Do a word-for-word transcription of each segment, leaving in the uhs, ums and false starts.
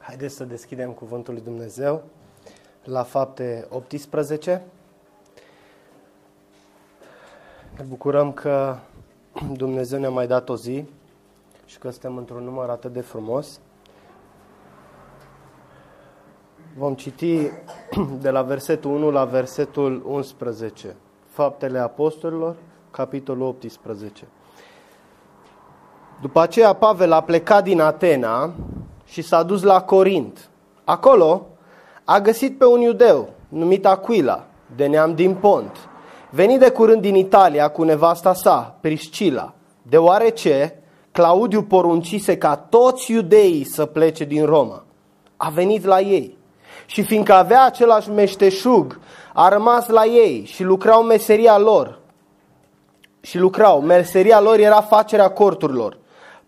Haideți să deschidem Cuvântul lui Dumnezeu la Fapte optsprezece. Ne bucurăm că Dumnezeu ne-a mai dat o zi și că suntem într-un număr atât de frumos. Vom citi de la versetul unu la versetul unsprezece. Faptele Apostolilor, capitolul optsprezece. După aceea Pavel a plecat din Atena și s-a dus la Corint. Acolo a găsit pe un iudeu numit Aquila, de neam din Pont, venit de curând din Italia cu nevasta sa, Priscila, deoarece Claudiu poruncise ca toți iudeii să plece din Roma. A venit la ei și fiindcă avea același meșteșug, a rămas la ei și lucrau meseria lor. Și lucrau, meseria lor era facerea corturilor.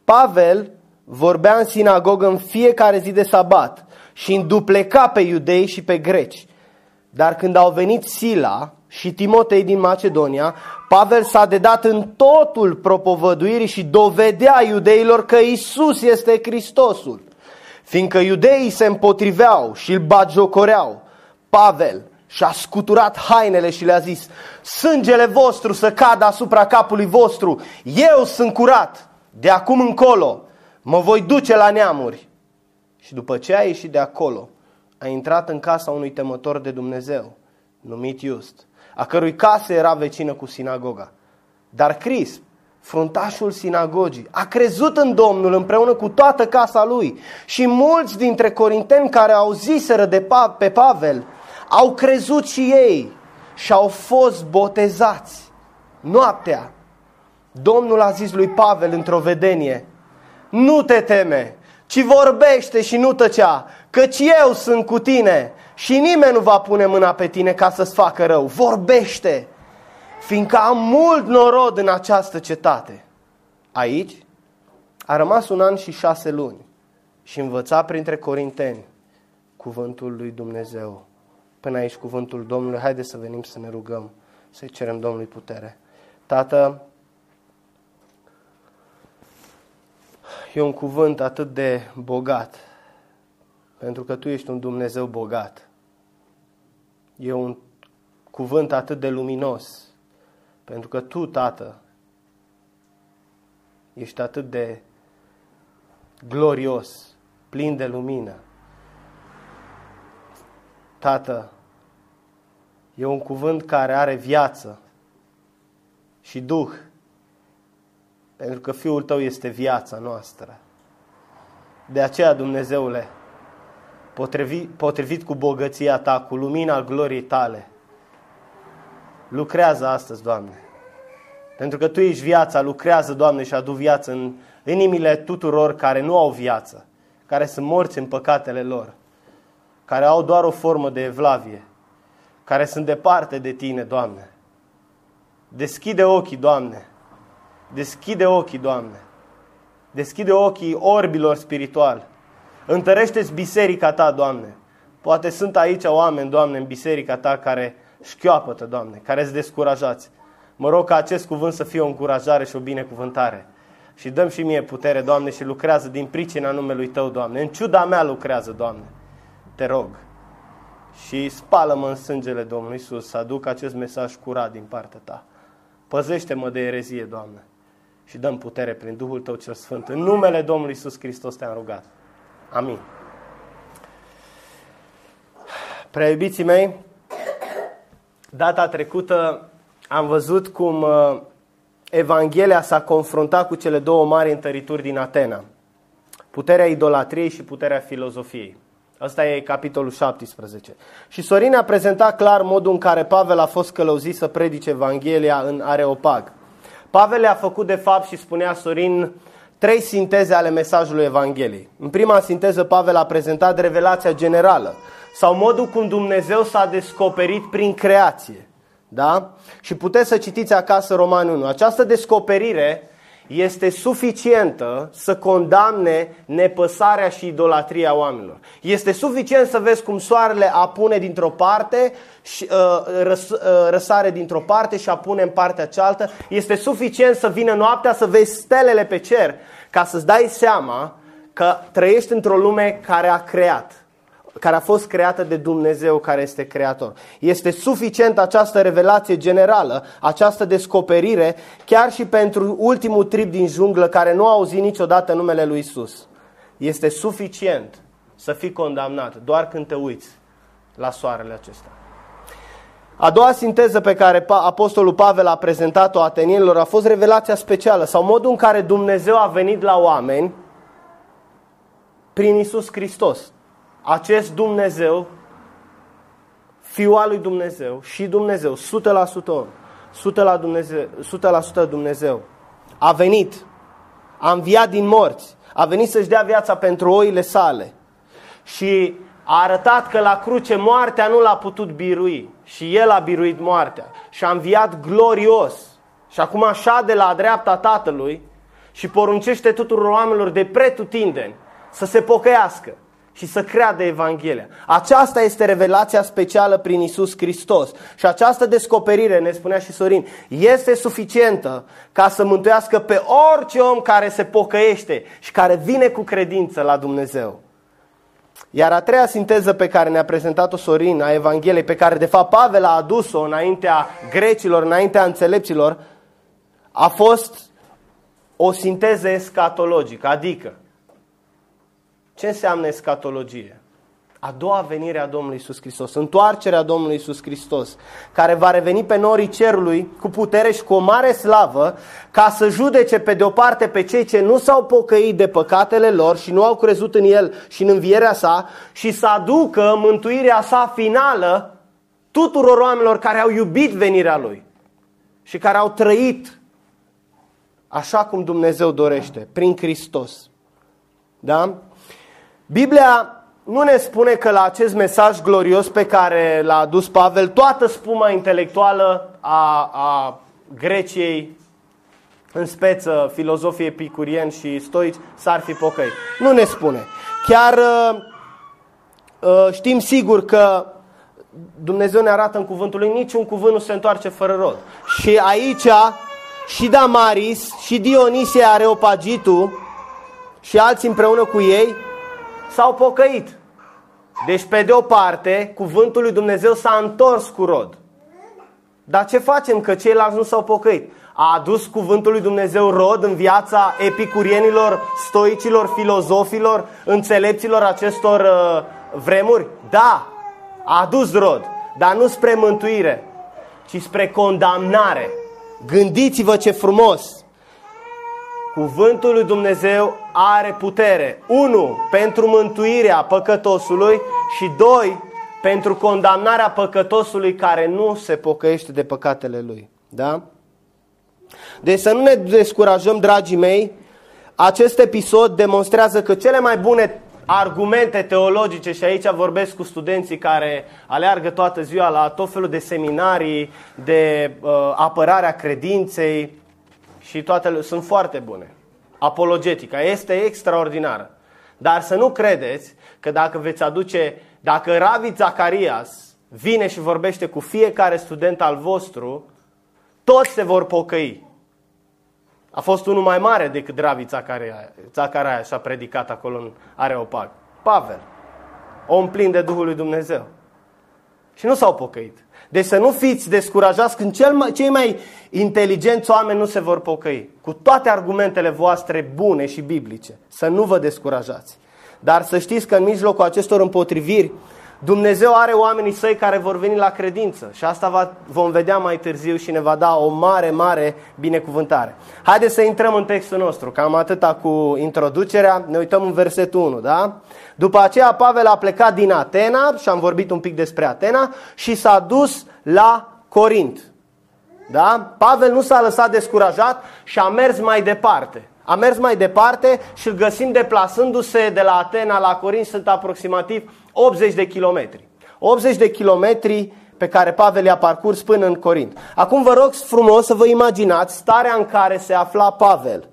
Pavel vorbea în sinagogă în fiecare zi de sabat și îndupleca pe iudei și pe greci. Dar când au venit Sila și Timotei din Macedonia, Pavel s-a dedat în totul propovăduirii și dovedea iudeilor că Iisus este Hristosul. Fiindcă iudeii se împotriveau și îl batjocoreau, Pavel și-a scuturat hainele și le-a zis: sângele vostru să cadă asupra capului vostru, eu sunt curat, de acum încolo mă voi duce la neamuri. Și după ce a ieșit de acolo, a intrat în casa unui temător de Dumnezeu, numit Iust, a cărui casă era vecină cu sinagoga. Dar Crispus, fruntașul sinagogii, a crezut în Domnul împreună cu toată casa lui și mulți dintre corinteni care auziseră de pa- pe Pavel au crezut și ei și au fost botezați. Noaptea, Domnul a zis lui Pavel într-o vedenie: nu te teme, ci vorbește și nu tăcea, căci eu sunt cu tine și nimeni nu va pune mâna pe tine ca să-ți facă rău. Vorbește, fiindcă am mult norod în această cetate. Aici a rămas un an și șase luni și învăța printre corinteni cuvântul lui Dumnezeu. Până aici cuvântul Domnului. Haideți să venim să ne rugăm, să-i cerem Domnului putere. Tată, e un cuvânt atât de bogat, pentru că Tu ești un Dumnezeu bogat. E un cuvânt atât de luminos, pentru că Tu, Tată, ești atât de glorios, plin de lumină. Tată, e un cuvânt care are viață și Duh, pentru că Fiul Tău este viața noastră. De aceea, Dumnezeule, potrivit, potrivit cu bogăția Ta, cu lumina gloriei Tale, lucrează astăzi, Doamne, pentru că Tu ești viața. Lucrează, Doamne, și adu viață în inimile tuturor care nu au viață, care sunt morți în păcatele lor, care au doar o formă de evlavie, care sunt departe de Tine, Doamne. Deschide ochii, Doamne, deschide ochii, Doamne, deschide ochii orbilor spirituali. Întărește-ți biserica Ta, Doamne. Poate sunt aici oameni, Doamne, în biserica Ta care șchioapătă, Doamne, care-s descurajați. Mă rog ca acest cuvânt să fie o încurajare și o binecuvântare. Și dăm și mie putere, Doamne, și lucrează din pricina numelui Tău, Doamne. În ciuda mea lucrează, Doamne. Te rog. Și spală-mă în sângele Domnului Iisus să aduc acest mesaj curat din partea Ta. Păzește-mă de erezie, Doamne. Și dăm putere prin Duhul Tău cel Sfânt. În numele Domnului Iisus Hristos Te-am rugat. Amin. Prea iubiții mei, data trecută am văzut cum Evanghelia s-a confruntat cu cele două mari întărituri din Atena. Puterea idolatriei și puterea filozofiei. Asta e capitolul șaptesprezece. Și Sorin a prezentat clar modul în care Pavel a fost călăuzit să predice Evanghelia în Areopag. Pavel le-a făcut de fapt și spunea Sorin trei sinteze ale mesajului Evangheliei. În prima sinteză, Pavel a prezentat revelația generală sau modul cum Dumnezeu s-a descoperit prin creație. Da? Și puteți să citiți acasă Romani unu. Această descoperire este suficientă să condamne nepăsarea și idolatria oamenilor. Este suficient să vezi cum soarele apune dintr-o parte, și, uh, răs, uh, răsare dintr-o parte și apune în partea cealaltă. Este suficient să vină noaptea să vezi stelele pe cer ca să-ți dai seama că trăiești într-o lume care a creat, care a fost creată de Dumnezeu care este creator. Este suficient această revelație generală, această descoperire, chiar și pentru ultimul trib din junglă care nu a auzit niciodată numele lui Isus. Este suficient să fii condamnat doar când te uiți la soarele acesta. A doua sinteză pe care apostolul Pavel a prezentat-o atenienilor a fost revelația specială sau modul în care Dumnezeu a venit la oameni prin Isus Hristos. Acest Dumnezeu, Fiul al lui Dumnezeu și Dumnezeu, o sută la sută, om, o sută la sută Dumnezeu, a venit, a înviat din morți, a venit să-și dea viața pentru oile sale și a arătat că la cruce moartea nu l-a putut birui și El a biruit moartea și a înviat glorios și acum așa de la dreapta Tatălui și poruncește tuturor oamenilor de pretutindeni să se pocăiască și să creadă Evanghelia. Aceasta este revelația specială prin Iisus Hristos. Și această descoperire, ne spunea și Sorin, este suficientă ca să mântuiască pe orice om care se pocăiește și care vine cu credință la Dumnezeu. Iar a treia sinteză pe care ne-a prezentat-o Sorin a Evangheliei, pe care de fapt Pavel a adus-o înaintea grecilor, înaintea înțelepților, a fost o sinteză escatologică, adică ce înseamnă escatologie? A doua venire a Domnului Iisus Hristos, întoarcerea Domnului Iisus Hristos, care va reveni pe norii cerului cu putere și cu o mare slavă, ca să judece pe de o parte pe cei ce nu s-au pocăit de păcatele lor și nu au crezut în El și în învierea sa și să aducă mântuirea sa finală tuturor oamenilor care au iubit venirea Lui și care au trăit așa cum Dumnezeu dorește, prin Hristos. Da? Biblia nu ne spune că la acest mesaj glorios pe care l-a adus Pavel, toată spuma intelectuală a, a Greciei, în speță filozofii epicurieni și stoici, s-ar fi pocăit. Nu ne spune. Chiar știm sigur că Dumnezeu ne arată în cuvântul Lui, niciun cuvânt nu se întoarce fără rod. Și aici și Damaris, și Dionisie Areopagitul și alții împreună cu ei s-au pocăit. Deci, pe de o parte, cuvântul lui Dumnezeu s-a întors cu rod. Dar ce facem că ceilalți nu s-au pocăit? A adus cuvântul lui Dumnezeu rod în viața epicurienilor, stoicilor, filozofilor, înțelepților acestor uh, vremuri? Da, a adus rod, dar nu spre mântuire, ci spre condamnare. Gândiți-vă ce frumos! Cuvântul lui Dumnezeu are putere. unu. Pentru mântuirea păcătosului și doi. Pentru condamnarea păcătosului care nu se pocăiește de păcatele lui. Da? Deci să nu ne descurajăm, dragii mei, acest episod demonstrează că cele mai bune argumente teologice, și aici vorbesc cu studenții care aleargă toată ziua la tot felul de seminarii, de uh, apărarea credinței, și toate sunt foarte bune. Apologetica este extraordinară. Dar să nu credeți că dacă veți aduce, dacă Ravi Zacharias vine și vorbește cu fiecare student al vostru, toți se vor pocăi. A fost unul mai mare decât Ravi Zacharias și a predicat acolo în Areopag. Pavel, om plin de Duhul lui Dumnezeu. Și nu s-au pocăit. Deci să nu fiți descurajați când cel mai, cei mai inteligenți oameni nu se vor pocăi. Cu toate argumentele voastre bune și biblice. Să nu vă descurajați. Dar să știți că în mijlocul acestor împotriviri, Dumnezeu are oamenii săi care vor veni la credință. Și asta va, vom vedea mai târziu și ne va da o mare, mare binecuvântare. Haideți să intrăm în textul nostru. Cam atâta cu introducerea. Ne uităm în versetul unu, da? După aceea Pavel a plecat din Atena, și am vorbit un pic despre Atena, și s-a dus la Corint. Da? Pavel nu s-a lăsat descurajat și a mers mai departe. A mers mai departe și îl găsim deplasându-se de la Atena la Corint, sunt aproximativ optzeci de kilometri. optzeci de kilometri pe care Pavel i-a parcurs până în Corint. Acum vă rog frumos să vă imaginați starea în care se afla Pavel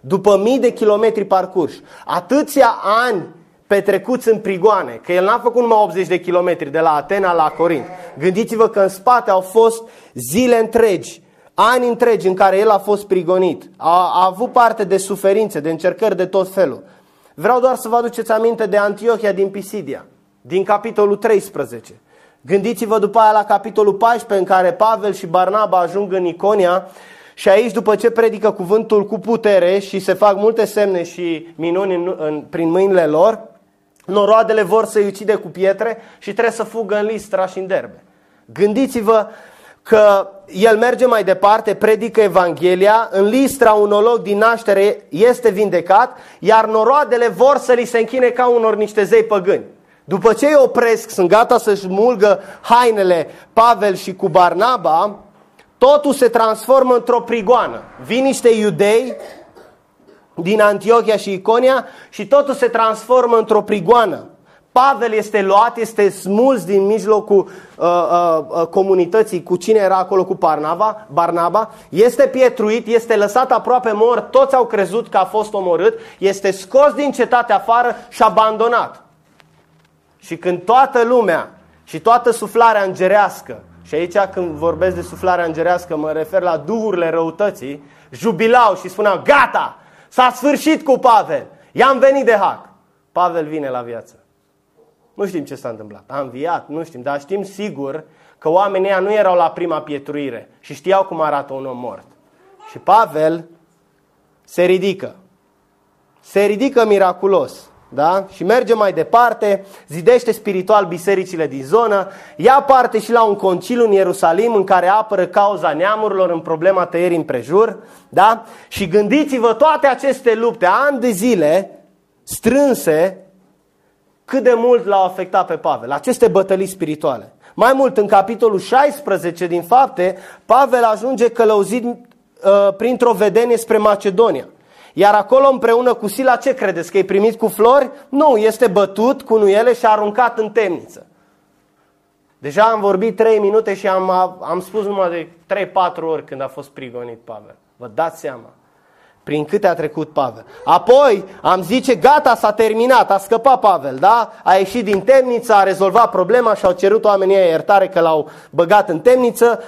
după mii de kilometri parcurs, atâția ani petrecuți în prigoane, că el n-a făcut numai optzeci de kilometri de la Atena la Corint. Gândiți-vă că în spate au fost zile întregi, ani întregi în care el a fost prigonit, a, a avut parte de suferințe, de încercări de tot felul. Vreau doar să vă aduceți aminte de Antiohia din Pisidia, din capitolul treisprezece. Gândiți-vă după aia la capitolul paisprezece în care Pavel și Barnaba ajung în Iconia și aici după ce predică cuvântul cu putere și se fac multe semne și minuni în, în, prin mâinile lor, noroadele vor să-i ucide cu pietre și trebuie să fugă în Listra și în Derbe. Gândiți-vă că el merge mai departe, predică Evanghelia, în Listra un olog din naștere este vindecat, iar noroadele vor să li se închine ca unor niște zei păgâni. După ce îi opresc, sunt gata să-și mulgă hainele Pavel și cu Barnaba, totul se transformă într-o prigoană. Vin niște iudei din Antiohia și Iconia și totul se transformă într-o prigoană. Pavel este luat, este smuls din mijlocul uh, uh, comunității cu cine era acolo cu Barnaba, Barnaba, este pietruit, este lăsat aproape mort, toți au crezut că a fost omorât, este scos din cetate afară și abandonat. Și când toată lumea și toată suflarea îngerească, și aici când vorbesc de suflarea îngerească mă refer la duhurile răutății, jubilau și spuneau, gata, s-a sfârșit cu Pavel, i-am venit de hac. Pavel vine la viață. Nu știm ce s-a întâmplat, a înviat, nu știm, dar știm sigur că oamenii ăia nu erau la prima pietruire și știau cum arată un om mort. Și Pavel se ridică, se ridică miraculos. Da? Și merge mai departe, zidește spiritual bisericile din zonă, ia parte și la un conciliu în Ierusalim în care apără cauza neamurilor în problema tăierii împrejur. Da? Și gândiți-vă toate aceste lupte, ani de zile strânse, cât de mult l-au afectat pe Pavel, aceste bătălii spirituale. Mai mult, în capitolul șaisprezece din Fapte, Pavel ajunge călăuzit uh, printr-o vedenie spre Macedonia. Iar acolo împreună cu Sila, ce credeți? Că e primit cu flori? Nu, este bătut cu nuiele și aruncat în temniță. Deja am vorbit trei minute și am, am spus numai de trei patru ori când a fost prigonit Pavel. Vă dați seama prin câte a trecut Pavel. Apoi am zice, gata, s-a terminat, a scăpat Pavel, da? A ieșit din temniță, a rezolvat problema și au cerut oamenii iertare că l-au băgat în temniță.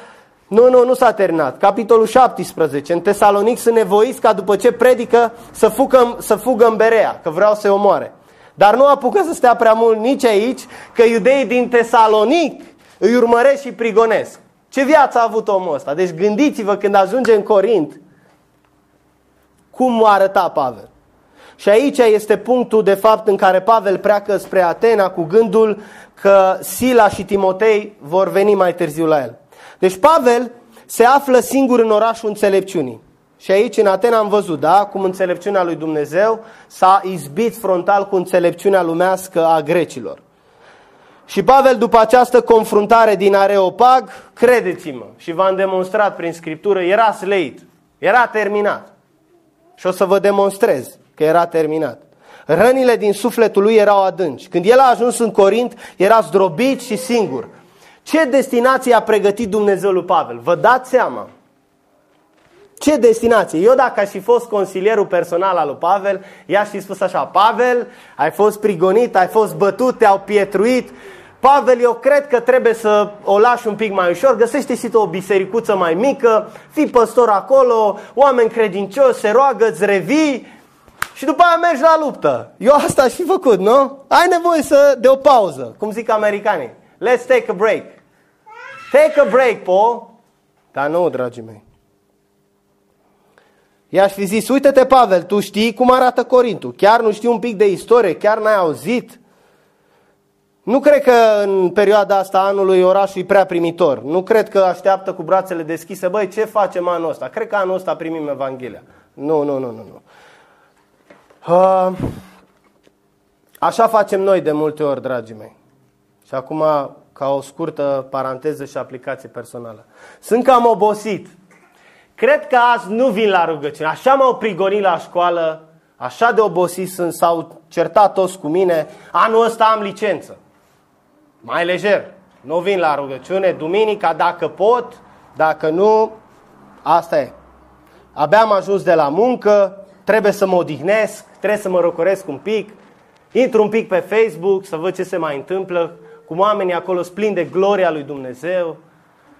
Nu, nu, nu s-a terminat. Capitolul șaptesprezece. În Tesalonic sunt nevoiți ca după ce predică să fugă, să fugă în Berea, că vreau să-i omoare. Dar nu apucă să stea prea mult nici aici, că iudeii din Tesalonic îi urmăresc și prigonesc. Ce viață a avut omul ăsta? Deci gândiți-vă când ajunge în Corint, cum arăta Pavel. Și aici este punctul de fapt în care Pavel pleacă spre Atena cu gândul că Sila și Timotei vor veni mai târziu la el. Deci Pavel se află singur în orașul înțelepciunii. Și aici în Atena am văzut, da, cum înțelepciunea lui Dumnezeu s-a izbit frontal cu înțelepciunea lumească a grecilor. Și Pavel, după această confruntare din Areopag, credeți-mă, și v-am demonstrat prin Scriptură, era sleit, era terminat. Și o să vă demonstrez că era terminat. Rănile din sufletul lui erau adânci. Când el a ajuns în Corint, era zdrobit și singur. Ce destinație a pregătit Dumnezeu lui Pavel? Vă dați seama? Ce destinație? Eu, dacă aș fi fost consilierul personal al lui Pavel, i-aș fi spus așa, Pavel, ai fost prigonit, ai fost bătut, te-au pietruit. Pavel, eu cred că trebuie să o lași un pic mai ușor, găsește și tu o bisericuță mai mică, fii păstor acolo, oameni credincioși, se roagă, îți revii și după aia mergi la luptă. Eu asta aș fi făcut, nu? Ai nevoie să de o pauză, cum zic americanii. Let's take a break. Take a break, Paul. Dar nu, dragii mei. I-aș fi zis, uite-te, Pavel, tu știi cum arată Corintul. Chiar nu știi un pic de istorie, chiar n-ai auzit. Nu cred că în perioada asta anului orașul e prea primitor. Nu cred că așteaptă cu brațele deschise. Băi, ce facem anul ăsta? Cred că anul ăsta primim Evanghelia. Nu, nu, nu, nu. nu. Uh, așa facem noi de multe ori, dragii mei. Și acum, ca o scurtă paranteză și aplicație personală. Sunt cam obosit. Cred că azi nu vin la rugăciune. Așa m-au prigonit la școală, așa de obosit sunt, s-au certat toți cu mine. Anul ăsta am licență. Mai lejer. Nu vin la rugăciune. Duminica, dacă pot, dacă nu, asta e. Abia am ajuns de la muncă, trebuie să mă odihnesc, trebuie să mă răcoresc un pic. Intru un pic pe Facebook să văd ce se mai întâmplă, cum oamenii acolo sunt plini de gloria lui Dumnezeu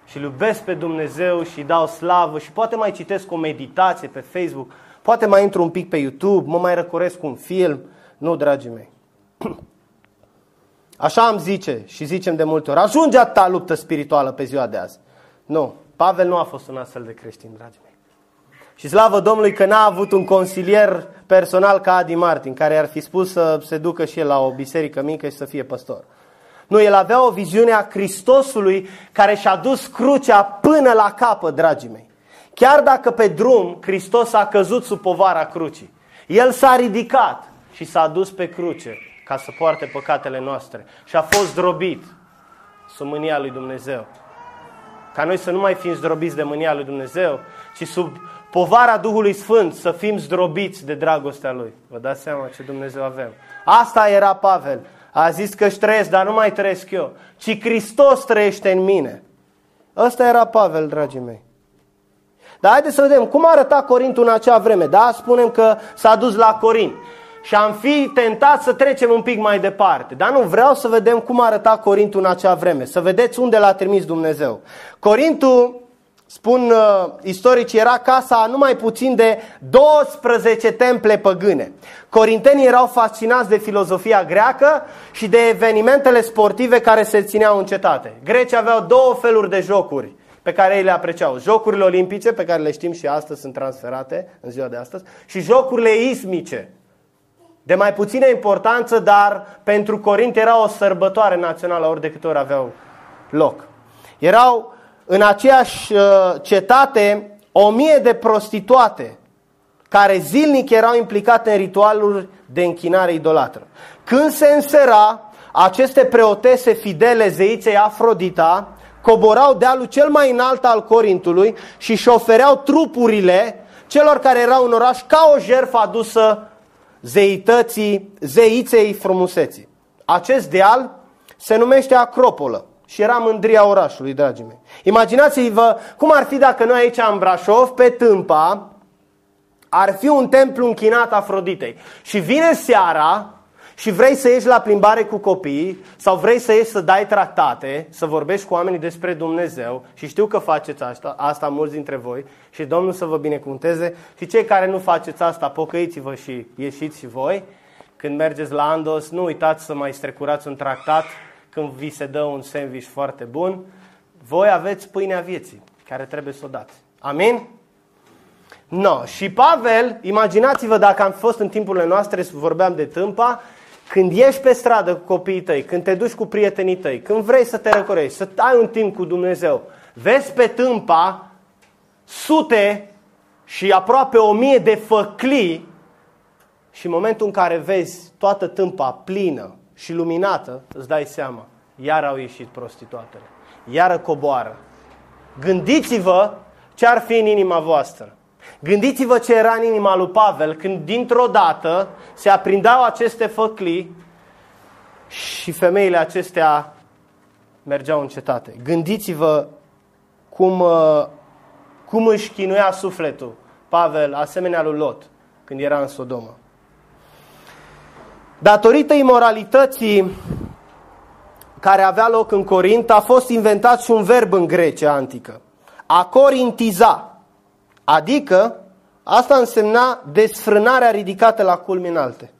și iubesc pe Dumnezeu și dau slavă și poate mai citesc o meditație pe Facebook, poate mai intru un pic pe YouTube, mă mai răcoresc un film. Nu, dragii mei. Așa am zice și zicem de multe ori, ajunge atâta luptă spirituală pe ziua de azi. Nu, Pavel nu a fost un astfel de creștin, dragii mei. Și slavă Domnului că n-a avut un consilier personal ca Adi Martin, care ar fi spus să se ducă și el la o biserică mică și să fie păstor. Nu, el avea o viziune a Hristosului care și-a dus crucea până la capăt, dragii mei. Chiar dacă pe drum Hristos a căzut sub povara crucii, el s-a ridicat și s-a dus pe cruce ca să poarte păcatele noastre și a fost zdrobit sub mânia lui Dumnezeu. Ca noi să nu mai fim zdrobiți de mânia lui Dumnezeu, ci sub povara Duhului Sfânt să fim zdrobiți de dragostea Lui. Vă dați seama ce Dumnezeu avem. Asta era Pavel. A zis că își trăiesc, dar nu mai trăiesc eu, ci Hristos trăiește în mine. Ăsta era Pavel, dragii mei. Dar haideți să vedem cum arăta Corintul în acea vreme. Da, spunem că s-a dus la Corint și am fi tentat să trecem un pic mai departe. Dar nu, vreau să vedem cum arăta Corintul în acea vreme. Să vedeți unde l-a trimis Dumnezeu. Corintul, spun uh, istoricii, era casa a numai puțin de douăsprezece temple păgâne. Corintenii erau fascinați de filozofia greacă și de evenimentele sportive care se țineau în cetate. Grecii aveau două feluri de jocuri pe care ei le apreciau. Jocurile olimpice, pe care le știm și astăzi, sunt transferate în ziua de astăzi, și jocurile ismice, de mai puțină importanță, dar pentru Corint era o sărbătoare națională ori de câte ori aveau loc. Erau în aceeași cetate o mie de prostituate care zilnic erau implicate în ritualuri de închinare idolatră. Când se însera, aceste preotese fidele zeiței Afrodita coborau dealul cel mai înalt al Corintului și își ofereau trupurile celor care erau în oraș ca o jertfă adusă zeității, zeiței frumuseții. Acest deal se numește Acropolă și era mândria orașului, dragii mei. Imaginați-vă cum ar fi dacă noi aici în Brașov, pe Tâmpa, ar fi un templu închinat Afroditei și vine seara și vrei să ieși la plimbare cu copiii sau vrei să ieși să dai tractate, să vorbești cu oamenii despre Dumnezeu, și știu că faceți asta, asta mulți dintre voi și Domnul să vă binecuvânteze, și cei care nu faceți asta, pocăiți-vă și ieșiți și voi. Când mergeți la Andos, nu uitați să mai strecurați un tractat când vi se dă un sandwich foarte bun. Voi aveți pâinea vieții care trebuie să o dați. Amin? No. Și Pavel, imaginați-vă dacă am fost în timpurile noastre, vorbeam de Tâmpa, când ieși pe stradă cu copiii tăi, când te duci cu prietenii tăi, când vrei să te răcorești, să ai un timp cu Dumnezeu, vezi pe Tâmpa sute și aproape o mie de făclii și în momentul în care vezi toată Tâmpa plină și luminată, îți dai seama, iar au ieșit prostituatele, iară coboară. Gândiți-vă ce ar fi în inima voastră. Gândiți-vă ce era în inima lui Pavel când dintr-o dată se aprindeau aceste făclii și femeile acestea mergeau în cetate. Gândiți-vă cum, cum își chinuia sufletul Pavel, asemenea lui Lot, când era în Sodoma. Datorită imoralității care avea loc în Corint, a fost inventat și un verb în Grecia antică, a corintiza. Adică, asta însemna desfrânarea ridicată la culmi înalte.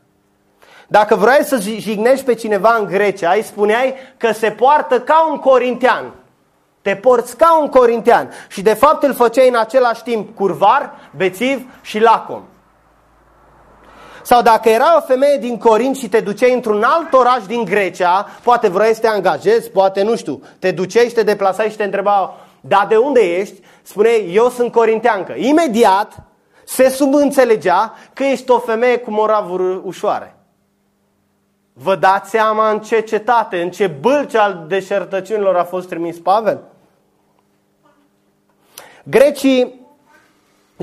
Dacă vrei să jignești pe cineva în Grecia, îi spuneai că se poartă ca un corintean. Te porți ca un corintean. Și de fapt îl făceai în același timp curvar, bețiv și lacom. Sau dacă era o femeie din Corint și te duceai într-un alt oraș din Grecia, poate vrei să te angajezi, poate nu știu, te duceai și te deplasai și te întreba: dar de unde ești? Spune: eu sunt corinteancă. Imediat se subînțelegea că ești o femeie cu moravuri ușoare. Vă dați seama în ce cetate, în ce bâlce al deșertăciunilor a fost trimis Pavel? Grecii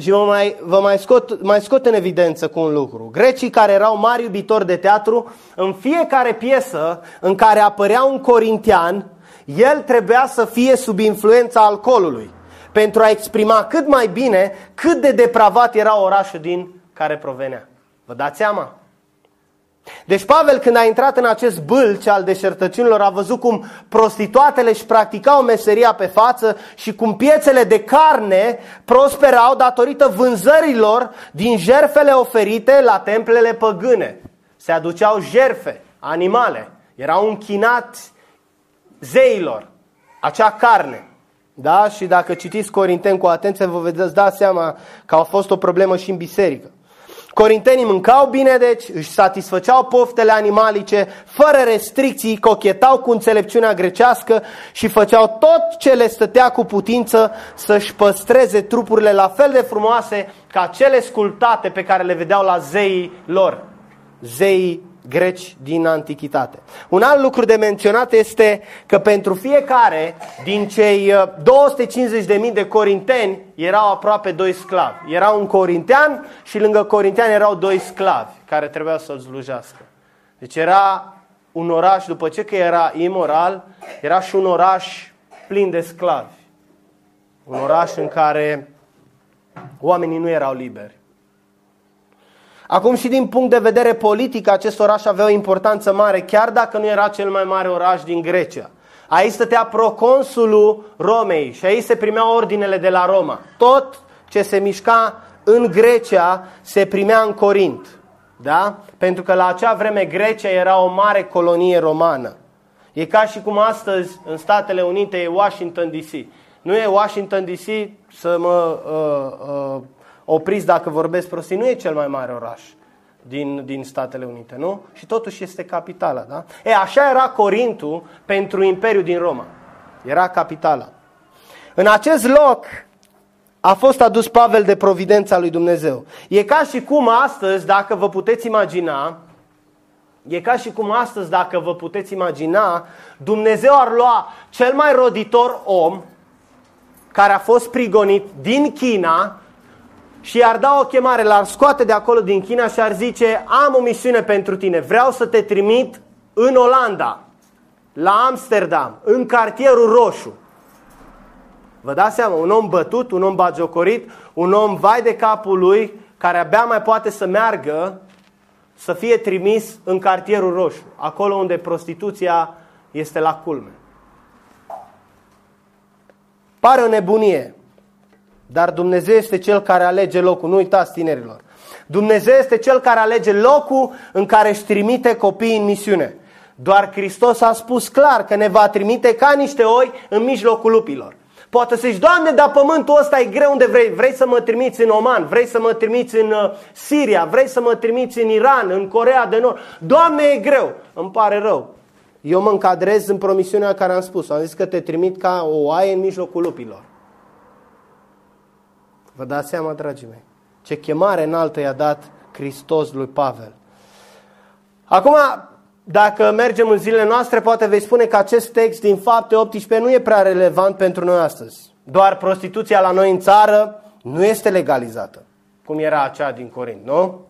Și vă mai, vă mai, scot, mai scot în evidență cu un lucru. Grecii care erau mari iubitori de teatru, în fiecare piesă în care apărea un corintian, el trebuia să fie sub influența alcoolului, pentru a exprima cât mai bine cât de depravat era orașul din care provenea. Vă dați seama? Deci Pavel, când a intrat în acest bâlci al deșertăciunilor, a văzut cum prostituatele își practicau meseria pe față și cum piețele de carne prosperau datorită vânzărilor din jertfele oferite la templele păgâne. Se aduceau jertfe, animale, erau închinați zeilor, acea carne. Da? Și dacă citiți Corinteni cu atenție, vă veți da seama că a fost o problemă și în biserică. Corintenii mâncau bine, deci își satisfăceau poftele animalice, fără restricții, cochetau cu înțelepciunea grecească și făceau tot ce le stătea cu putință să-și păstreze trupurile la fel de frumoase ca cele sculptate pe care le vedeau la zeii lor, zeii greci din antichitate. Un alt lucru de menționat este că pentru fiecare din cei două sute cincizeci de mii de corinteni erau aproape doi sclavi. Era un corintean și lângă corintean erau doi sclavi care trebuiau să-l slujească. Deci era un oraș, după ce că era imoral, era și un oraș plin de sclavi. Un oraș în care oamenii nu erau liberi. Acum și din punct de vedere politic, acest oraș avea o importanță mare, chiar dacă nu era cel mai mare oraș din Grecia. Aici stătea proconsulul Romei și aici se primeau ordinele de la Roma. Tot ce se mișca în Grecia se primea în Corint. Da? Pentru că la acea vreme Grecia era o mare colonie romană. E ca și cum astăzi în Statele Unite e Washington D C. Nu e Washington D C să mă... Uh, uh, opriți dacă vorbesc prostii, nu e cel mai mare oraș din, din Statele Unite, nu? Și totuși este capitala, da? E, așa era Corintul pentru Imperiul din Roma. Era capitala. În acest loc a fost adus Pavel de providența lui Dumnezeu. E ca și cum astăzi, dacă vă puteți imagina, e ca și cum astăzi, dacă vă puteți imagina, Dumnezeu ar lua cel mai roditor om care a fost prigonit din China și i-ar da o chemare, l-ar scoate de acolo din China și ar zice: am o misiune pentru tine, vreau să te trimit în Olanda, la Amsterdam, în cartierul roșu. Vă dați seama, un om bătut, un om bagiocorit, un om vai de capul lui, care abia mai poate să meargă, să fie trimis în cartierul roșu, acolo unde prostituția este la culme. Pare o nebunie. Dar Dumnezeu este Cel care alege locul. Nu uitați, tinerilor. Dumnezeu este Cel care alege locul în care își trimite copiii în misiune. Doar Hristos a spus clar că ne va trimite ca niște oi în mijlocul lupilor. Poate să zici: Doamne, dar pământul ăsta e greu, unde vrei. Vrei să mă trimiți în Oman, vrei să mă trimiți în Siria, vrei să mă trimiți în Iran, în Coreea de Nord. Doamne, e greu. Îmi pare rău. Eu mă încadrez în promisiunea care am spus-o. Am zis că te trimit ca o oaie în mijlocul lupilor. Vă dați seama, dragii mei, ce chemare înaltă i-a dat Hristos lui Pavel. Acum, dacă mergem în zilele noastre, poate vei spune că acest text din Fapte optsprezece nu e prea relevant pentru noi astăzi. Doar prostituția la noi în țară nu este legalizată, cum era aceea din Corint, nu?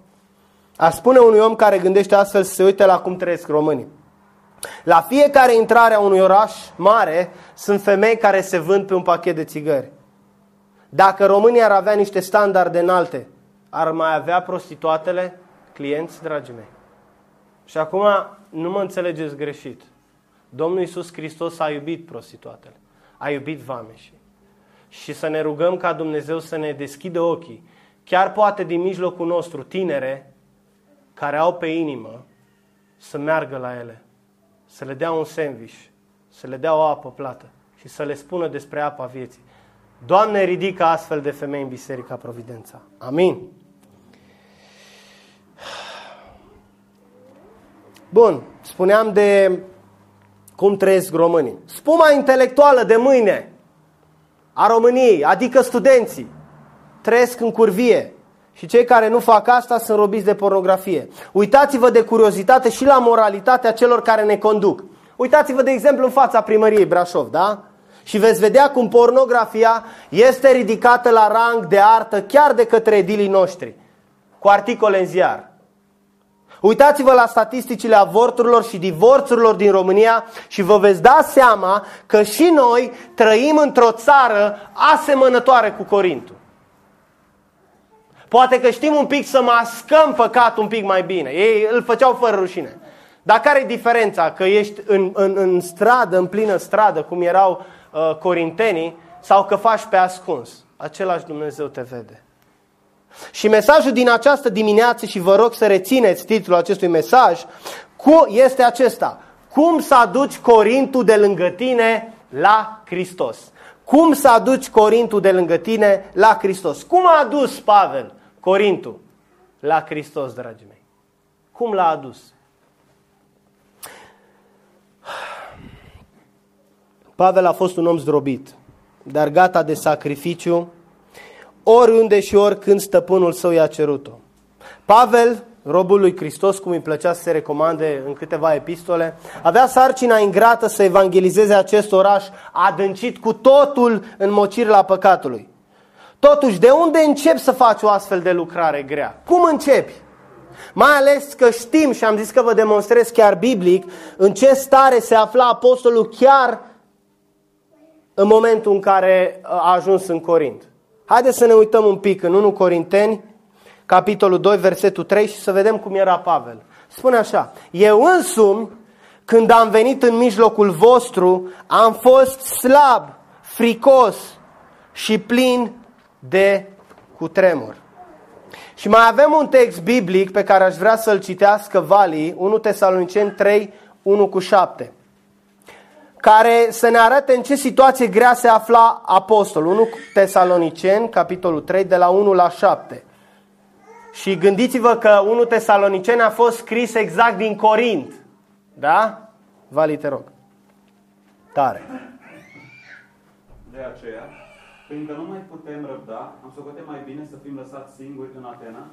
Aș spune unui om care gândește astfel să se uite la cum trăiesc românii. La fiecare intrare a unui oraș mare sunt femei care se vând pe un pachet de țigări. Dacă România ar avea niște standarde înalte, ar mai avea prostituatele clienți, dragii mei? Și acum nu mă înțelegeți greșit. Domnul Iisus Hristos a iubit prostituatele, a iubit vameșii. Și să ne rugăm ca Dumnezeu să ne deschidă ochii, chiar poate din mijlocul nostru, tinere care au pe inimă, să meargă la ele, să le dea un sandwich, să le dea o apă plată și să le spună despre apa vieții. Doamne, ridică astfel de femei în Biserica Providența. Amin. Bun, spuneam de cum trăiesc românii. Spuma intelectuală de mâine a României, adică studenții, trăiesc în curvie și cei care nu fac asta sunt robiți de pornografie. Uitați-vă de curiozitate și la moralitatea celor care ne conduc. Uitați-vă, de exemplu, în fața primăriei Brașov, da? și veți vedea cum pornografia este ridicată la rang de artă chiar de către edilii noștri, cu articole în ziar. Uitați-vă la statisticile avorturilor și divorțurilor din România și vă veți da seama că și noi trăim într-o țară asemănătoare cu Corintul. Poate că știm un pic să mascăm păcatul un pic mai bine. Ei îl făceau fără rușine. Dar care-i diferența? Că ești în, în, în stradă, în plină stradă, cum erau uh, corintenii, sau că faci pe ascuns? Același Dumnezeu te vede. Și mesajul din această dimineață, și vă rog să rețineți titlul acestui mesaj, cu, este acesta. Cum să aduci Corintul de lângă tine la Hristos? Cum să aduci Corintul de lângă tine la Hristos? Cum a adus Pavel Corintul la Hristos, dragii mei? Cum l-a adus? Pavel a fost un om zdrobit, dar gata de sacrificiu, oriunde și oricând stăpânul său i-a cerut-o. Pavel, robul lui Hristos, cum îi plăcea să se recomande în câteva epistole, avea sarcina ingrată să evangelizeze acest oraș adâncit cu totul în mocirea păcatului. Totuși, de unde începi să faci o astfel de lucrare grea? Cum începi? Mai ales că știm, și am zis că vă demonstrez chiar biblic, în ce stare se afla apostolul chiar în momentul în care a ajuns în Corint. Haideți să ne uităm un pic în întâi Corinteni, capitolul doi, versetul trei, și să vedem cum era Pavel. Spune așa: eu însumi, când am venit în mijlocul vostru, am fost slab, fricos și plin de cutremur. Și mai avem un text biblic pe care aș vrea să-l citească Vali, întâi Tesaloniceni trei, unu cu șapte, care să ne arate în ce situație grea se afla apostolul. întâi Tesaloniceni, capitolul trei, de la unu la șapte. Și gândiți-vă că întâi Tesaloniceni a fost scris exact din Corint. Da? Vali, te rog. Tare. De aceea, fiindcă nu mai putem răbda, am socotit mai bine să fim lăsați singuri în Atena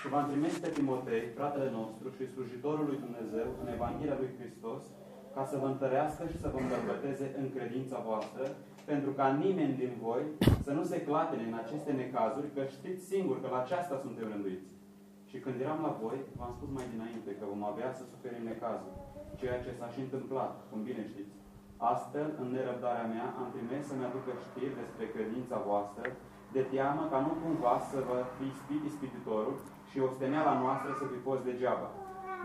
și v-am trimis pe Timotei, fratele nostru și slujitorul lui Dumnezeu în Evanghelia lui Hristos, ca să vă întărească și să vă îmbărbăteze în credința voastră, pentru ca nimeni din voi să nu se clatine în aceste necazuri, că știți singur că la aceasta suntem rânduiți. Și când eram la voi, v-am spus mai dinainte că vom avea să suferim necazuri, ceea ce s-a și întâmplat, cum bine știți. Astfel, în nerăbdarea mea, am trimis să-mi aducă știri despre credința voastră, de teamă ca nu cumva să vă fi ispit ispititorul și osteneala noastră să fi fost degeaba.